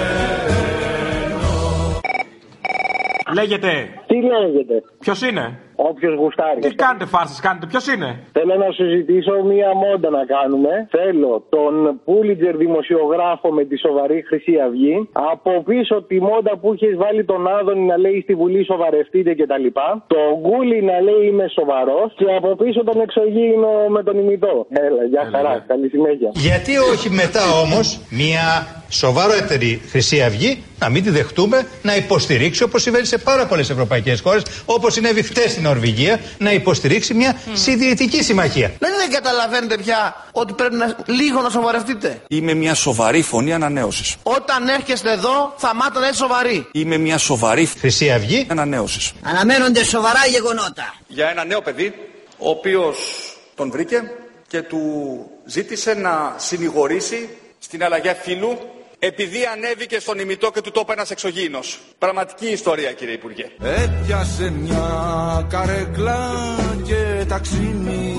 Λέγεται. Τι λέγεται? Ποιος είναι? Όποιος γουστάρει. Τι κάνετε φάρσες, κάνετε, ποιος είναι? Θέλω να συζητήσω μία μόντα να κάνουμε. Θέλω τον Πούλιτζερ δημοσιογράφο με τη σοβαρή Χρυσή Αυγή. Από πίσω τη μόντα που είχε βάλει τον Άδωνη να λέει στη Βουλή σοβαρευτείτε κτλ. Τον Γκούλι να λέει είμαι σοβαρός. Και από πίσω τον εξωγήινο με τον ημιτό. Έλα, για χαρά, καλή συνέχεια. Γιατί όχι μετά όμως μία σοβαρότερη Χρυσή Αυγή να μην τη δεχτούμε, να υποστηρίξει όπως συμβαίνει σε πάρα πολλές ευρωπαϊκές χώρες, όπως είναι βιφτές στην Νορβηγία, να υποστηρίξει μια συντηρητική συμμαχία. Δεν καταλαβαίνετε πια ότι πρέπει να, λίγο να σοβαρευτείτε. Είμαι μια σοβαρή φωνή ανανέωσης. Όταν έρχεστε εδώ θα μάθω να είσαι σοβαρή. Είμαι μια σοβαρή Χρυσή Αυγή ανανέωσης. Αναμένονται σοβαρά γεγονότα. Για ένα νέο παιδί, ο οποίος τον βρήκε και του ζήτησε να συνηγορήσει στην αλλαγή φύλου, επειδή ανέβηκε στον ημιτό και του τόπα ένας εξωγήινος. Πραγματική ιστορία κύριε Υπουργέ. Έπιασε μια καρέκλα και ταξίνι.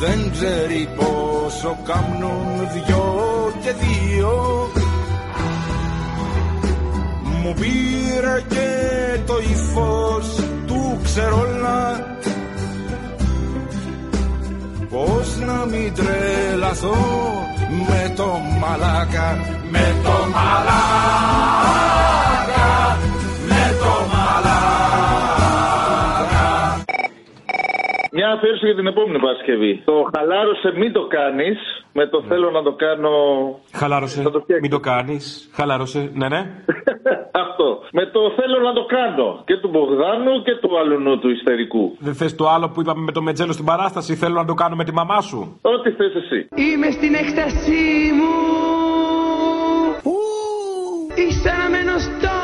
Δεν ξέρει πόσο κάμνουν δυο και δύο. Μου πήρε και το ύφος του ξερόλα. Πώς να μην τρελαθώ με το μαλάκα, με το μαλάκα, με το μαλάκα. Μια αφιέρωση για την επόμενη Παρασκευή. Το χαλάρωσε μην το κάνεις, με το θέλω να το κάνω. Χαλάρωσε το μην το κάνεις, χαλάρωσε, ναι ναι. Αυτό. Με το θέλω να το κάνω. Και του Μπογδάνου και του αλουνού του ιστερικού. Δεν θες το άλλο που είπαμε με το Μετζέλο στην παράσταση? Θέλω να το κάνω με τη μαμά σου. Ό,τι θες εσύ. Είμαι στην έκτασή μου. Είσαι αναμένος τώρα.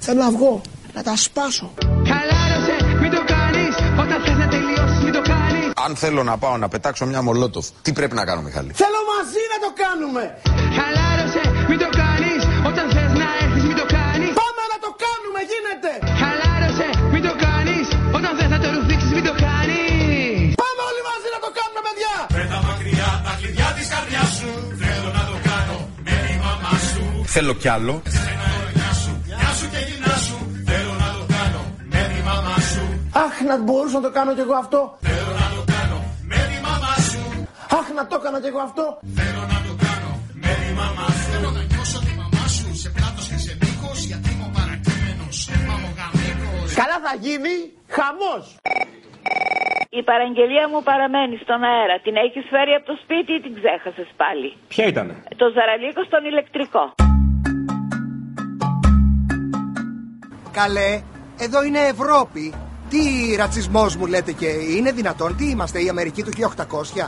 Θέλω να βγω. Να τα σπάσω. Αν θέλω να πάω να πετάξω μια μολότοφ, τι πρέπει να κάνω, Μιχάλη? Θέλω μαζί να το κάνουμε! Χαλάρωσε, μην το κάνεις. Όταν θες να έρθεις, μην το κάνεις. Πάμε να το κάνουμε, γίνεται! Χαλάρωσε, μην το κάνεις. Όταν θες να το ρουφήξεις, μην το κάνεις. Πάμε όλοι μαζί να το κάνουμε, παιδιά! Πέτα μακριά τα κλειδιά της καρδιάς σου. Θέλω να το κάνω με τη μαμά σου. Θέλω κι άλλο. Αχ, να μπορούσα να το κάνω κι εγώ αυτό. Θέλω να το κάνω με τη μαμά σου. Αχ, να το έκανα κι εγώ αυτό. Θέλω να το κάνω με τη μαμά σου. Θέλω να νιώσω την Καλά θα γίνει χαμός. Η παραγγελία μου παραμένει στον αέρα. Την έχεις φέρει από το σπίτι ή την ξέχασες πάλι? Ποια ήτανε? Το Ζαραλίκο στον ηλεκτρικό. Καλέ, εδώ είναι Ευρώπη. Τι ρατσισμός μου λέτε και είναι δυνατόν? Τι είμαστε, η Αμερική του 1800?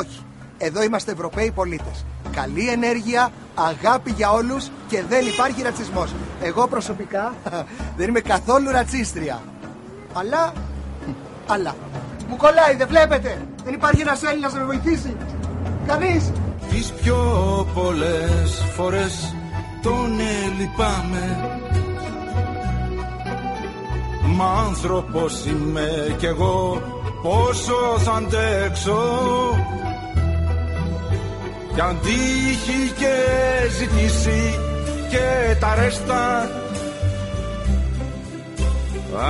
Όχι, εδώ είμαστε Ευρωπαίοι πολίτες. Καλή ενέργεια, αγάπη για όλους και δεν υπάρχει ρατσισμός. Εγώ προσωπικά δεν είμαι καθόλου ρατσίστρια. Αλλά μου κολλάει, δεν βλέπετε? Δεν υπάρχει ένας Έλληνας να με βοηθήσει? Κανείς? Τις πιο πολλές φορές τον ελυπάμαι, μα άνθρωπος είμαι κι εγώ, πόσο θα αντέξω? Κι αν τύχει και ζητήσει και τα ρέστα,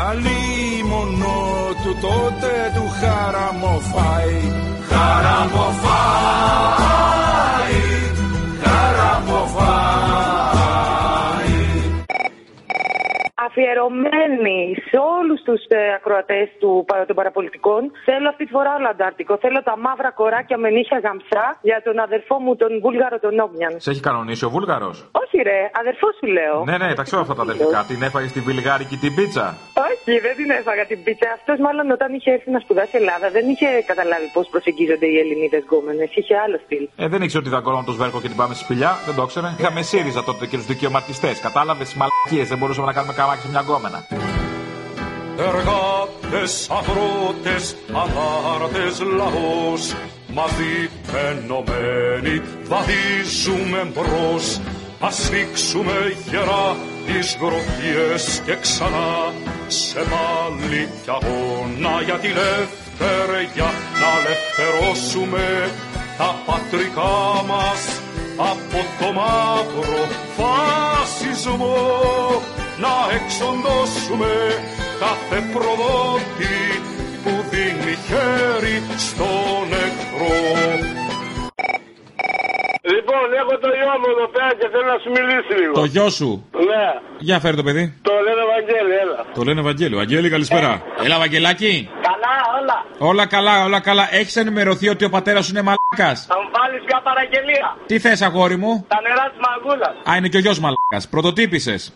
αλλή μόνο του τότε του χαραμοφάει. Χαραμοφάει, χαραμοφάει. Αφιερωμένη σε όλους τους ακροατές των παραπολιτικών, θέλω αυτή τη φορά όλο αντάρτικο. Θέλω τα μαύρα κοράκια με νύχια γαμψά για τον αδερφό μου τον Βούλγαρο τον Όμιαν. Σε έχει κανονίσει ο Βούλγαρος? Όχι ρε, αδερφό σου λέω. Ναι, τα ξέρω αυτά τα αδερφικά. Την έφαγε στη βουλγάρικη την πίτσα? Όχι, δεν την έφαγα την πίτσα. Αυτός μάλλον όταν είχε έρθει να σπουδάσει Ελλάδα δεν είχε καταλάβει πώς προσεγγίζονται οι Ελληνίδες γκόμενες. Είχε άλλο στυλ. Δεν ήξερε ότι δαγκώναμε το σβέρκο και την πάμε στη σπηλιά. Δεν το ήξερε. Είχαμε ΣΥΡΙΖΑ τότε και τους δικαιωματιστές. Κατάλαβε τις μαλακίες. Δεν μπορούσαμε να κάνουμε καμάκι σε μια γκόμενα. Εργάτες, αγρότες, ανάρτες, λαός, μαζί ενωμένοι βαδίζουμε μπρος. Ας σφίξουμε γερά τις γροθιές και ξανά σε πάλι κι αγώνα για την ελευθερία, να ελευθερώσουμε τα πατρικά μας από το μαύρο φασισμό, να εξοντώσουμε κάθε προδότη που δίνει χέρι στο νεκρό. Λοιπόν, έχω το γιο μου εδώ πέρα και θέλω να σου μιλήσει λίγο. Το γιο σου? Ναι. Για φέρε το παιδί. Το λένε Βαγγέλη, έλα. Το λένε Βαγγέλη. Βαγγέλη, καλησπέρα. Έλα, Βαγγελάκι. Καλά, όλα. Όλα καλά, όλα καλά. Έχεις ενημερωθεί ότι ο πατέρας σου είναι μαλάκας? Θα μου βάλεις μια παραγγελία. Τι θες, αγόρι μου? Τα νερά της μαγκούλας. Α, είναι και ο γιος μαλάκας. Πρωτοτύπησες.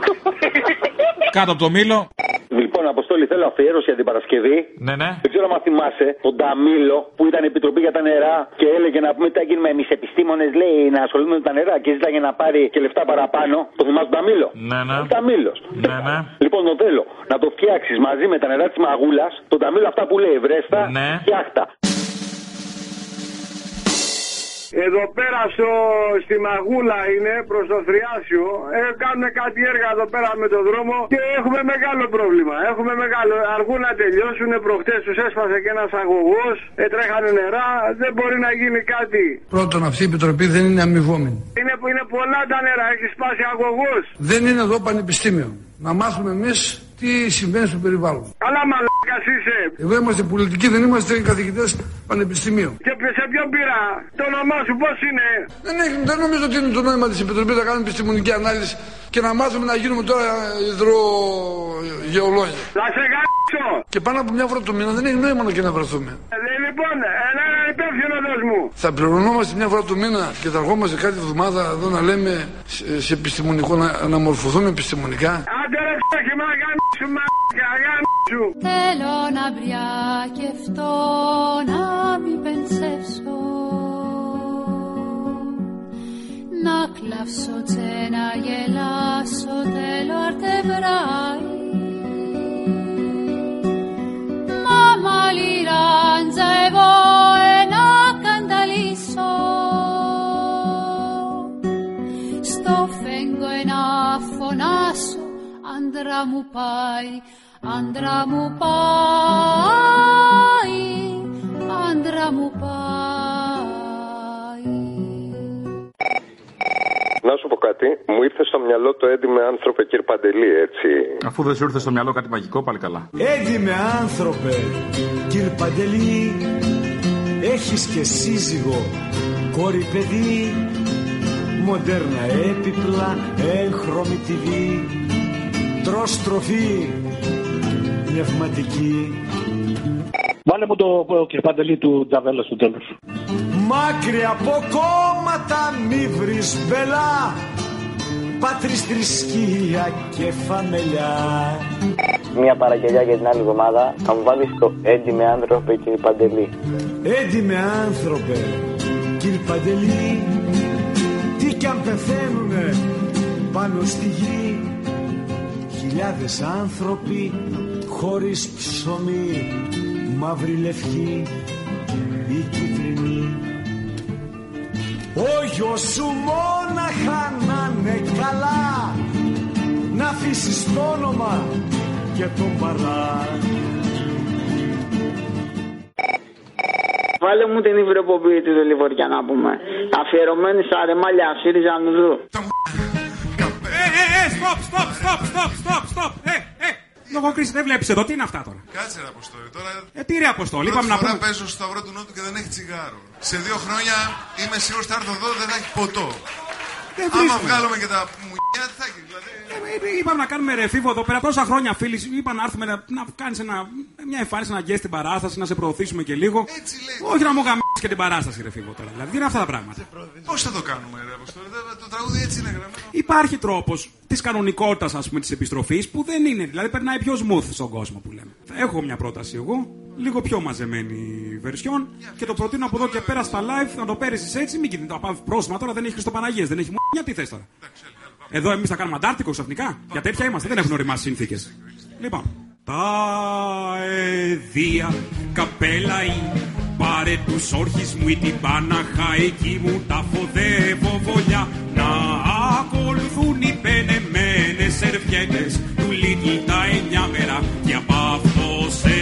Κάτω από το μήλο. Λοιπόν, Αποστόλη, θέλω αφιέρωση για την Παρασκευή. Ναι. Δεν ξέρω αν θυμάσαι τον Ταμίλο που ήταν η επιτροπή για τα νερά και έλεγε να πούμε τι θα γίνουμε εμείς επιστήμονες, λέει, να ασχολούμαι με τα νερά και ζήταγε να πάρει και λεφτά παραπάνω. Το θυμάσαι τον Ταμίλο? Ναι. Ο Ταμίλος. Ναι. Λοιπόν, το θέλω να το φτιάξει μαζί με τα νερά της μαγούλας, τον Ταμίλο αυτά που λέει, βρέστα, ναι. Φτιάχτα. Εδώ πέρα στη Μαγούλα είναι προς το Θριάσιο. Κάνουμε κάτι έργα εδώ πέρα με το δρόμο και έχουμε μεγάλο πρόβλημα. Αργούν να τελειώσουν. Προχτές τους έσπασε και ένας αγωγός. Τρέχανε νερά. Δεν μπορεί να γίνει κάτι. Πρώτον, αυτή η επιτροπή δεν είναι αμοιβόμενη. Είναι πολλά τα νερά. Έχει σπάσει αγωγός. Δεν είναι εδώ πανεπιστήμιο. Να μάθουμε εμείς τι συμβαίνει στο περιβάλλον. Καλά, μαλάκα είσαι. Εδώ είμαστε πολιτικοί, δεν είμαστε καθηγητές πανεπιστημίου. Και σε ποιον πειρά, το όνομά σου πώς είναι? Δεν νομίζω ότι είναι το νόημα της επιτροπής να κάνουμε επιστημονική ανάλυση και να μάθουμε να γίνουμε τώρα υδρογεολόγοι. Θα σε γα***σω. Και πάνω από μια φορά το μήνα δεν έχει νόημα να και να βρεθούμε. Λοιπόν, ένα υπεύθυνο μου. Θα πληρωνόμαστε μια φορά το μήνα και θα ερχόμαστε κάθε εβδομάδα εδώ να λέμε σε επιστημονικό, να μορφωθούμε επιστημονικά. Θέλω να μπριακευτώ, να μην πενσεύσω, να κλαύσω τσένα, γελάσω, θέλω αρτεβράει. Μάμα λιράντζα, εγώ ένα κανταλίσω, στο φέγγω ένα φωνάσω, άντρα μου πάει, άντρα μου πάει, άντρα μου πάει. Να σου πω κάτι, μου ήρθε στο μυαλό το έντιμε άνθρωπε κύριε Παντελή, έτσι. Αφού δεν σου ήρθε στο μυαλό κάτι μαγικό, πάλι καλά. Έντιμε άνθρωπε κύριε Παντελή, έχεις και σύζυγο, κόρη παιδί, μοντέρνα έπιπλα, έγχρωμη TV. Τρως τροφή πνευματική. Βάλε μου το κυρπαντελή του Τζαβέλα στο τέλος. Μάκρυ από κόμματα μη βρεις μπελά, πάτρις, θρησκεία και φαμελιά. Μια παραγγελιά για την άλλη εβδομάδα. Θα μου βάλεις το έντιμε άνθρωπε κύριε Παντελή. Έντιμε άνθρωπε κύριε Παντελή, τι κι αν πεθαίνουνε πάνω στη γη χιλιάδες άνθρωποι χωρίς ψωμί, μαύρη, λευκή ή κίτρινη. Ο γιος σου μόναχα να είναι καλά, να αφήσεις το όνομα και τον παρά. Βάλε μου την υβροποποίηση του Λιβωριά να πούμε. Αφιερωμένη στα ρεμάλια ΣΥΡΙΖΑ Νουζού. Στοπ. Λογοκρίση, δεν βλέπεις εδώ, τι είναι αυτά τώρα. Κάτσε ρε Αποστόλη τώρα. Τι ρε Αποστόλη, είπαμε να πούμε. Πρώτη φορά παίζω στο Σταυρό του Νότου και δεν έχει τσιγάρο. Σε 2 χρόνια είμαι σίγουρος ότι θα έρθω εδώ δεν θα έχει ποτό. Άμα βγάλουμε και τα μουγιά, τι θα έχει δηλαδή. Είπαμε να κάνουμε ρεφίβο εδώ πέρα τόσα χρόνια φίλοι. Είπα να έρθουμε να κάνεις μια εμφάνιση, να γκες την παράσταση, να σε προωθήσουμε και λίγο. Έτσι λέει. Όχι να μου γαμίσεις και την παράσταση ρεφίβο τώρα. Δηλαδή τι είναι αυτά τα πράγματα. Πώς θα το κάνουμε ρε Αποστόλη, το τραγούδι έτσι είναι γραμμένο. Υπάρχει τρόπος της κανονικότητας, ας πούμε, της επιστροφής που δεν είναι. Δηλαδή περνάει πιο smooth στον κόσμο που λέμε. Θα έχω μια πρόταση εγώ. Λίγο πιο μαζεμένη βερσιόν και το προτείνω από εδώ και πέρα στα live να το παίρνεις έτσι. Μην κοιτάξτε τα πρόσημα τώρα, δεν έχει Χριστοπαναγίες, δεν έχει μουνιά. Τι θες τώρα. Εδώ εμείς θα κάνουμε αντάρτικο ξαφνικά. Για τέτοια είμαστε, δεν έχουν οριμάσει συνθήκες. Λοιπόν. Τα εδία καπέλαη, πάρε τους όρχης μου ή την Παναχαϊκή μου. Τα φοδεύω βολιά να ακολουθούν οι πενεμένες σερβιέτες του Λίτλ τα 9 μέρα. Και απ' αυτό σε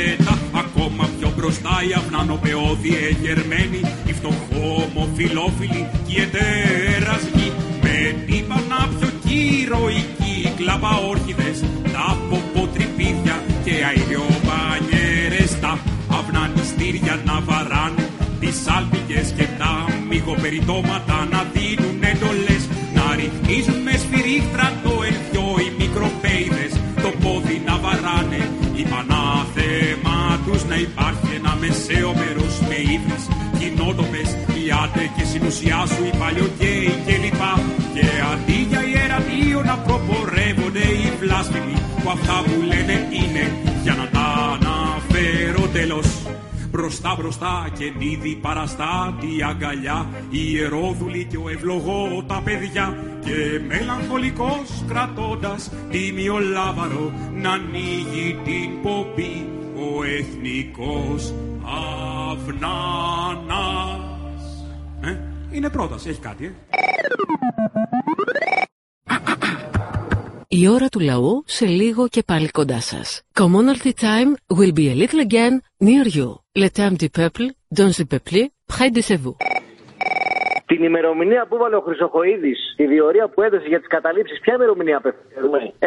ακόμα πιο μπροστά οι αυνανοπαιώδη εγερμένοι, οι φτωχόμοφιλόφιλοι και οι ετέρασγοι. Με την πανάπιο κυρωική κλαμπα όρχιδες, τα ποποτρυπίδια και αεριοπανιέρες, τα αυνανιστήρια να βαράνε τις άλπικες και τα μυγοπεριτώματα να δίνουν εντολές, να ρυθμίζουν με σφυρίχτρα το ελπιό οι μικροπέιδες, το πόδι να βαράνε οι πανάθεμα. Να υπάρχει ένα μεσαίο μέρος με ύφρις, κοινότοπες, πιάτε και συνουσιά σου οι παλιοκαίοι κλπ. Και αντί για ιερατείο να προπορεύονται οι βλάσφημοι που αυτά που λένε είναι για να τα αναφέρω τέλος. Μπροστά μπροστά και νίδι παραστάτη αγκαλιά, ιερόδουλοι και ο ευλογό τα παιδιά. Και μελαγχολικός κρατώντας τίμιο λάβαρο να ανοίγει την ποπή ο εθνικός αυνανάς. Είναι πρόταση, έχει κάτι, Η ώρα του λαού σε λίγο και πάλι κοντά σας. Commonalty time will be a little again near you. Le temps du peuple, dans le peuple, près de chez vous. Την ημερομηνία που βάλε ο Χρυσοχοΐδης, τη διορία που έδωσε για τις καταλήψεις, ποια ημερομηνία πέφτει?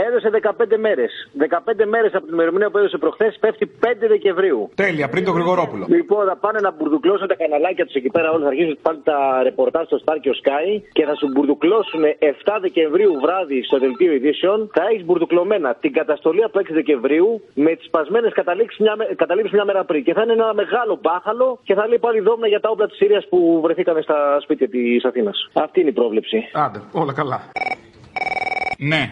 Έδωσε 15 μέρες. 15 μέρες από την ημερομηνία που έδωσε προχθές πέφτει 5 Δεκεμβρίου. Τέλεια, πριν τον Γρηγορόπουλο. Λοιπόν, θα πάνε να μπουρδουκλώσουν τα καναλάκια τους εκεί πέρα. Όλοι θα αρχίσουν πάλι τα ρεπορτάζ στο Star και ο Sky και θα σου μπουρδουκλώσουν 7 Δεκεμβρίου βράδυ στο δελτίο ειδήσεων. Θα έχεις μπουρδουκλωμένα την καταστολή από 6 Δεκεμβρίου με τις σπασμένες καταλήψεις μια μέρα πριν. Και θα είναι ένα μεγάλο μπάχαλο και θα λέει πάλι δόμνα για τα όπλα της Συρίας που βρεθήκαμε στα σπίτια της Αθήνας. Αυτή είναι η πρόβλεψη. Άντε, όλα καλά. Ναι.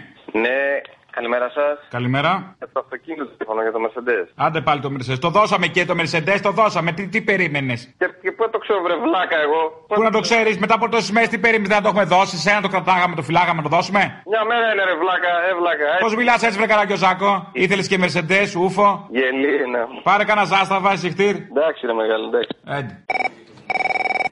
Καλημέρα σας. Καλημέρα. Για το αυτοκίνητο τηλεφωνώ για το Mercedes. Άντε πάλι το Mercedes. Το δώσαμε και το Mercedes, το δώσαμε. Τι περίμενες. Και πού το ξέρω, βρε βλάκα εγώ. Πού να το ξέρεις, μετά από τόσες μέρες τι περίμενες, δεν το έχουμε δώσει. Σένα το κρατάγαμε, το φυλάγαμε, το δώσουμε. Μια μέρα είναι ρε βλάκα, βλάκα. Πώς μιλάς έτσι, βρε καραγκιόζάκο. Ήθελες και Mercedes, ούφο. Γελίνα. Πάρε κανένα ζάσταβα, εισιχτήρ. Εντάξει, ρε μεγάλο, εντάξει.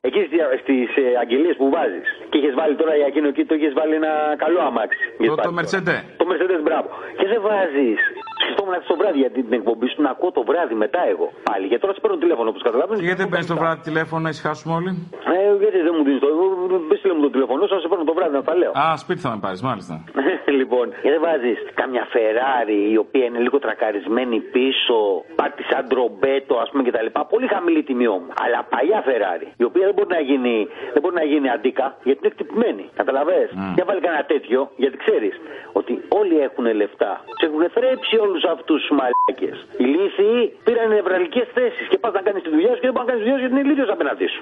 Εκεί στις αγγελίες που βάζεις και είχες βάλει τώρα για εκείνο εκεί, το είχες βάλει ένα καλό αμάξι. Το Mercedes. Το Mercedes, μπράβο. Και σε βάζεις. Σκεφτόμουν αυτό το βράδυ γιατί την εκπομπή σου να ακούω το βράδυ μετά εγώ. Πάλι. Και τώρα σε παίρνω τηλέφωνο όπως καταλαβαίνεις. Γιατί δεν παίρνεις το βράδυ τηλέφωνο να ησυχάσουμε όλοι. γιατί δεν μου δίνει το. Πήστε μου το τηλεφωνό, σα παίρνω το βράδυ να τα λέω. Α, σπίτι θα με πάρει, μάλιστα. Λοιπόν, δεν βάζει καμιά Φεράρι η οποία είναι λίγο τρακαρισμένη πίσω, πάτη σαν τρομπέτο, α πούμε κτλ. Πολύ χαμηλή τιμή όμω. Αλλά παλιά Φεράρι, η οποία δεν μπορεί να γίνει αντίκα γιατί είναι εκτυπημένη. Καταλαβαίνεις. Για βάλει κανένα τέτοιο, γιατί ξέρει ότι όλοι έχουν λεφτά. Σε έχουν θρέψει όλου αυτού του μαλάκε. Οι λύθοι πήραν νευραλικές θέσεις και πα να κάνει τη δουλειά σου και δεν πα να κάνει τη δουλειά σου γιατί είναι ηλίθιο απέναντί σου.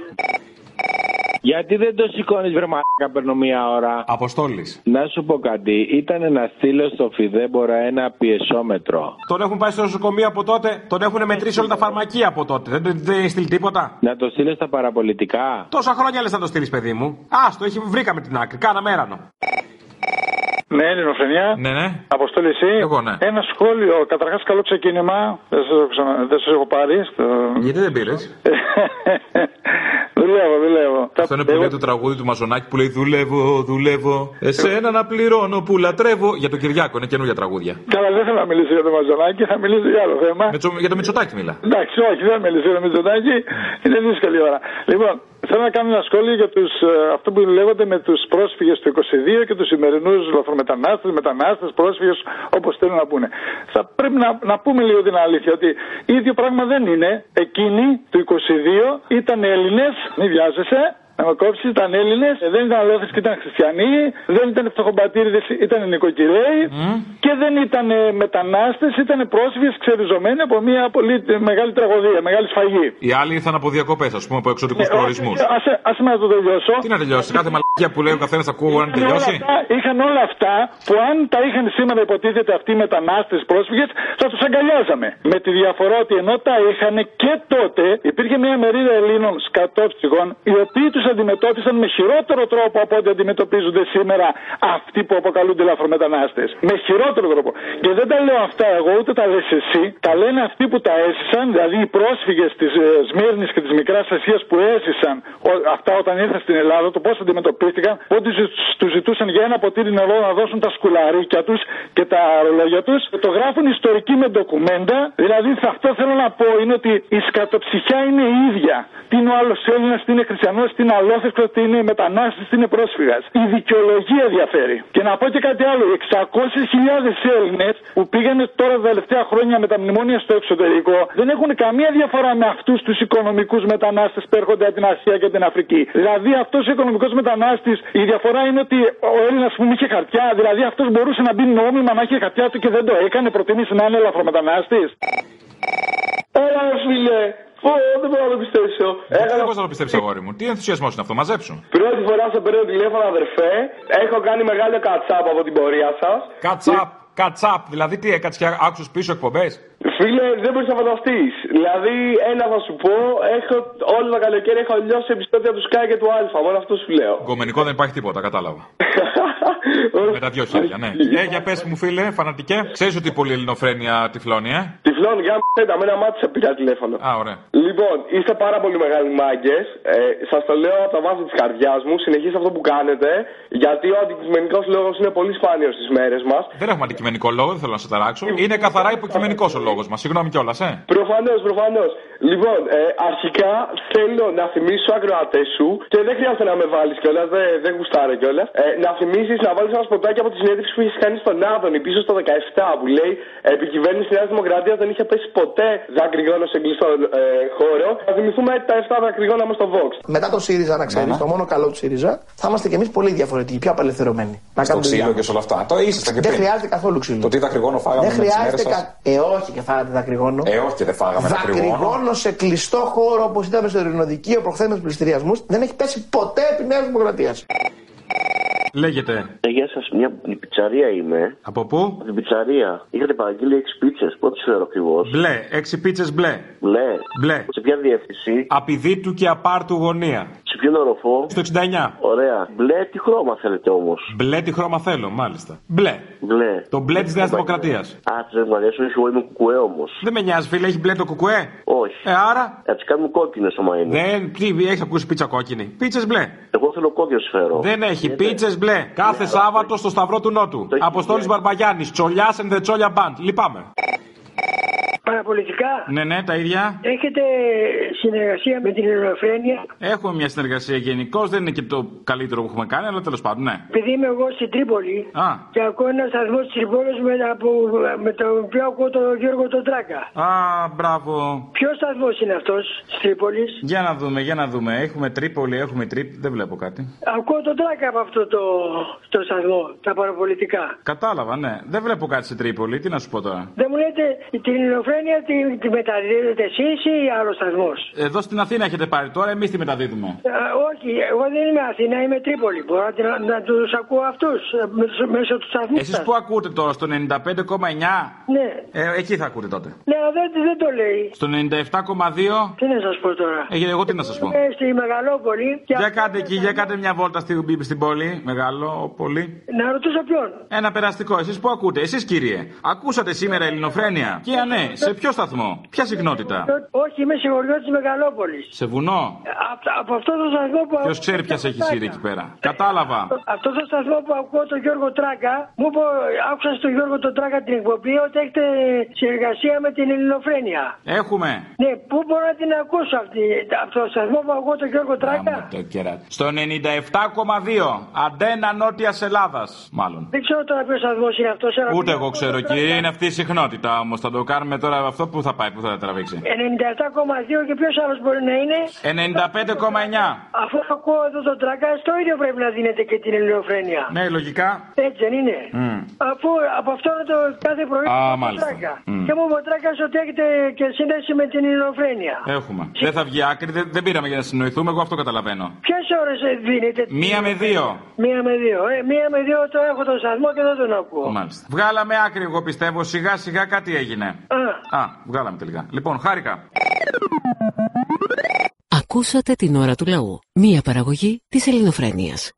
Γιατί δεν το σηκώνεις βρε μαλάκα, περνώ μία ώρα. Αποστόλης. Να σου πω κάτι, ήταν να στείλω στο Φιδέμπορα ένα πιεσόμετρο. Τον έχουν πάει στο νοσοκομείο από τότε, τον έχουν μετρήσει όλα τα φαρμακεία από τότε. Δεν στείλει τίποτα. Να το στείλω στα παραπολιτικά. Τόσα χρόνια λες να το στείλεις, παιδί μου. Άστο, βρήκαμε την άκρη, κάναμε έρανο. Ναι, Ελληνοφρένεια. Ναι, ναι. Αποστόλη, εσύ. Εγώ, ναι. Ένα σχόλιο. Καταρχάς, καλό ξεκίνημα. Δεν σας έχω πάρει. Γιατί δεν πήρες. Δουλεύω. Αυτό είναι που λέει το τραγούδι του Μαζωνάκη που λέει Δουλεύω. Εσένα να πληρώνω που λατρεύω. Για τον Κυριάκο, είναι καινούργια τραγούδια. Καλά, δεν θέλω να μιλήσω για τον Μαζωνάκη, θα μιλήσω για άλλο θέμα. Για τον Μητσοτάκη μιλά. Εντάξει, όχι, δεν μιλήσω για τον Μητσοτάκη. Είναι δύσκολη ώρα. Λοιπόν, θέλω να κάνω ένα σχόλιο για αυτό που λέγονται με τους πρόσφυγες του 22 και τους σημερινούς μετανάστες, πρόσφυγες, όπως θέλουν να πούνε. Θα πρέπει να πούμε λίγο την αλήθεια ότι ίδιο πράγμα δεν είναι. Εκείνοι του 22 ήταν Έλληνες, μην βιάζεσαι. Να με κόψει, ήταν Έλληνες, δεν ήταν αλόφες και ήταν χριστιανοί, δεν ήταν φτωχομπατήριδες, ήταν νοικοκυρέοι και δεν ήταν μετανάστες, ήταν πρόσφυγες ξεριζωμένοι από μια πολύ μεγάλη τραγωδία, μεγάλη σφαγή. Οι άλλοι ήρθαν από διακοπές, ας πούμε, από εξωτικούς προορισμούς. Ας να το τελειώσω. Τι να τελειώσει, κάθε μαλακία που λέει ο καθένας ακούγω, αν τελειώσει. Είχαν όλα αυτά που αν τα είχαν σήμερα υποτίθεται αυτοί οι μετανάστες πρόσφυγες, θα τους αγκαλιάζαμε. Με τη διαφορά ότι ενώ τα είχαν και τότε υπήρχε μια μερίδα Ελλήνων σκατόψυχων οι οποίοι τους αντιμετώπισαν με χειρότερο τρόπο από ό,τι αντιμετωπίζονται σήμερα αυτοί που αποκαλούνται λαθρομετανάστες. Με χειρότερο τρόπο. Και δεν τα λέω αυτά εγώ, ούτε τα λες εσύ. Τα λένε αυτοί που τα έζησαν, δηλαδή οι πρόσφυγες της Σμύρνης και της Μικράς Ασίας που έζησαν αυτά όταν ήρθαν στην Ελλάδα, το πώς αντιμετωπίστηκαν, ότι τους ζητούσαν για ένα ποτήρι νερό να δώσουν τα σκουλαρίκια τους και τα ρολόγια τους. Το γράφουν ιστορικοί με ντοκουμέντα. Δηλαδή αυτό θέλω να πω είναι ότι η σκατοψυχιά είναι η ίδια. Τι είναι ο άλλος Έλληνας, τι είναι χριστιανός, τι είναι αλόθευτο, τι είναι μετανάστης, τι είναι πρόσφυγας. Η δικαιολογία διαφέρει. Και να πω και κάτι άλλο. 600.000 Έλληνες που πήγανε τώρα τα τελευταία χρόνια με τα μνημόνια στο εξωτερικό δεν έχουν καμία διαφορά με αυτούς τους οικονομικούς μετανάστες που έρχονται από την Ασία και την Αφρική. Δηλαδή αυτός ο οικονομικός μετανάστης, η διαφορά είναι ότι ο Έλληνας που είχε χαρτιά, δηλαδή αυτός μπορούσε να μπει νόμιμα να είχε χαρτιά του και δεν το έκανε, προτίμησε να είναι ελαφρομετανάστης. Έλα, φίλε. Δεν μπορώ να το πιστέψω. Δεν μπορώ να το πιστέψω, αγόρι μου. Τι ενθουσιασμός είναι αυτό, μαζέψουν. Πρώτη φορά σε παίρνω τηλέφωνο, αδερφέ. Έχω κάνει μεγάλο κατσάπ από την πορεία σας. Κατσάπ, δηλαδή τι έκατσε και άκουσες πίσω εκπομπές. Φίλε, δεν μπορείς να φανταστείς. Δηλαδή, ένα θα σου πω, όλο το καλοκαίρι έχω λιώσει επεισόδια του Sky και του Αλφα. Μόνο αυτό σου λέω. Γκομενικό δεν υπάρχει τίποτα, κατάλαβα. Με τα δυο χέρια, ναι. Για πες μου, φίλε, φανατικέ. Ξέρεις ότι πολύ Ελληνοφρένεια τυφλώνει, Τυφλώνει, για μένα με ένα μάτι σε πήρα τηλέφωνο. Α, ωραία. Λοιπόν, είστε πάρα πολύ μεγάλοι μάγκες. Σας το λέω από τα βάθη της καρδιάς μου. Συνεχίστε αυτό που κάνετε. Γιατί ο αντικειμενικός λόγος είναι πολύ σπάνιος στις μέρες μας. Δεν έχουμε αντικειμενικό λόγο, δεν θέλω να σε ταράξω. Είναι καθαρά υποκειμενικός ο λόγος μας. Συγγνώμη κιόλας, Προφανώς. Λοιπόν, αρχικά θέλω να θυμίσω ακροατές σου και δεν χρειάζεται να με βάλεις κιόλας, δεν γουστάρω κιόλας. Να θυμίσεις να βάλεις ένα σποτάκι από τη συνέντευξη που είχες κάνει στον Άδωνη πίσω στο 17 που λέει επικυβέρνηση Νέα Δημοκρατία δεν είχε πέσει ποτέ δακρυγόνο σε κλειστό χώρο. Θα θυμηθούμε τα 7 δακρυγόνα μας στο Βόξ. Μετά το ΣΥΡΙΖΑ, να ξέρεις, το μόνο καλό του ΣΥΡΙΖΑ θα είμαστε κι εμείς πολύ διαφορετικοί, πιο απελευθερωμένοι. Να κάνουμε ξύλο και σε όλα αυτά. Δεν χρειάζεται καθόλου ξύλο. Το τι δακρυγόνο φάγαμε. Δεν χρειάζεται όχι και φάγατε δακρυγόνο. Όχι και δεν φάγαμε δακρυγόνο. Σε κλειστό χώρο όπως ήταν στο Ειρηνοδικείο προχθές με τους πληστηριασμούς δεν έχει πέσει ποτέ επί Νέας Δημοκρατίας. Λέγεται. Γεια σας, μια πιτσαρία είμαι. Από πού? Από την πιτσαρία. Είχατε παραγγείλει 6 πίτσες, πότε σου έρω ακριβώς. Μπλε, 6 πίτσες μπλε. Μπλε. Σε ποια διεύθυνση? Απειδίτου και απάρτου γωνία. Σε ποιον οροφό? Στο 69. Ωραία. Μπλε τι χρώμα θέλετε όμως? Μπλε τι χρώμα θέλω, μάλιστα. Μπλε. Το μπλε της Νέας Δημοκρατίας. Α, της Νέας Δημοκρατίας, όχι, εγώ είμαι κουκουέ όμως. Δεν με νοιάζει, φίλε, έχει μπλε το κουκουέ. Όχι. Άρα. Θα τις κάνουμε κόκκινες όμως είναι. Δεν, τι, έχεις ακούσει πίτσα κόκκινη? Πίτσες μπλε. Εγώ θέλω κόκκινο σφαίρο. Δεν έχει, πίτσες μπλε. Κάθε Σάββατο στο Σταυρό του Νότου. Αποστόλης Μπαρμπαγιάννης, Τσολιάς and the Τσόλια Band. Λυπάμαι. Παραπολιτικά. Ναι, ναι, τα ίδια. Έχετε συνεργασία με την Ελληνοφρένεια? Έχουμε μια συνεργασία γενικώ, δεν είναι και το καλύτερο που έχουμε κάνει, αλλά τέλος πάντων, ναι. Επειδή είμαι εγώ στην Τρίπολη και ακούω ένα σταθμό τη Τρίπολη με τον οποίο ακούω τον Γιώργο τον Τράκα. Α, μπράβο. Ποιο σταθμό είναι αυτό τη Τρίπολη? Για να δούμε, για να δούμε. Έχουμε Τρίπολη, έχουμε Τρίπ, δεν βλέπω κάτι. Ακούω τον Τράκα από αυτό το σταθμό, τα Παραπολιτικά. Κατάλαβα, ναι. Δεν βλέπω κάτι στην Τρίπολη, τι να σου πω τώρα. Δεν μου λέτε την Ελληνοφρένεια τη μεταδίδετε εσείς ή άλλο σταθμό? Εδώ στην Αθήνα έχετε πάρει τώρα, εμείς τη μεταδίδουμε. Όχι, εγώ δεν είμαι Αθήνα, είμαι Τρίπολη. Μπορώ να τους ακούω αυτούς μέσω του σταθμού. Εσείς που ακούτε τώρα, στο 95,9? Ναι. Εκεί θα ακούτε τότε. Ναι, δεν το λέει. Στο 97,2? Τι να σας πω τώρα. Εγώ τι να σας πω. Είμαι στη Μεγαλόπολη. Για κάντε εκεί, για κάντε μια βόλτα στην πόλη. Μεγαλόπολη. Να ρωτήσω ποιον. Ένα περαστικό, εσείς που ακούτε, εσείς κύριε. Ακούσατε σήμερα Ελληνοφρένεια? Και ναι, σε ποιο σταθμό, ποια συχνότητα? Όχι, είμαι συγχωριός της Μεγαλόπολης. Σε βουνό. Από αυτό το σταθμό που. Ποιος ξέρει ποιας έχει σύρει εκεί πέρα. Κατάλαβα. Αυτό το σταθμό που ακούω τον Γιώργο Τράκα, μου είπε, άκουσα στον Γιώργο τον Τράκα την εκπομπή ότι έχετε συνεργασία με την Ελληνοφρένεια. Έχουμε. Ναι, πού μπορώ να την ακούσω αυτό το σταθμό που ακούω τον Γιώργο Τράκα? Στο 97,2. Αντένα Νότιας Ελλάδας, μάλλον. Δεν ξέρω τώρα ποιο σταθμό είναι αυτό. Ούτε εγώ ξέρω, κύριε, είναι αυτή η συχνότητα όμως. Θα το κάνουμε τώρα αυτό που θα πάει, που θα τραβήξει. 97,2 και ποιος άλλος μπορεί να είναι? 95,9. Αφού ακούω εδώ τον Τράκα, το ίδιο πρέπει να δίνεται και την Ελληνοφρένεια. Ναι, λογικά. Έτσι δεν είναι? Αφού από αυτό το κάθε πρωί τον Τράκα. Και μου είπε ο Τράκας ότι έχετε και σύνδεση με την Ελληνοφρένεια. Έχουμε. Δεν θα βγει άκρη, δεν πήραμε για να συνοηθούμε, εγώ αυτό καταλαβαίνω. Ποιες ώρες δίνετε? 1 με 2. 1 με 2. 1 με 2 το έχω τον σταθμό και δεν τον ακούω. Μάλιστα. Βγάλαμε άκρη, εγώ πιστεύω, σιγά σιγά κάτι έγινε. Βγάλαμε τελικά. Λοιπόν, χάρηκα. Ακούσατε την ώρα του λαού. Μία παραγωγή της Ελληνοφρένειας.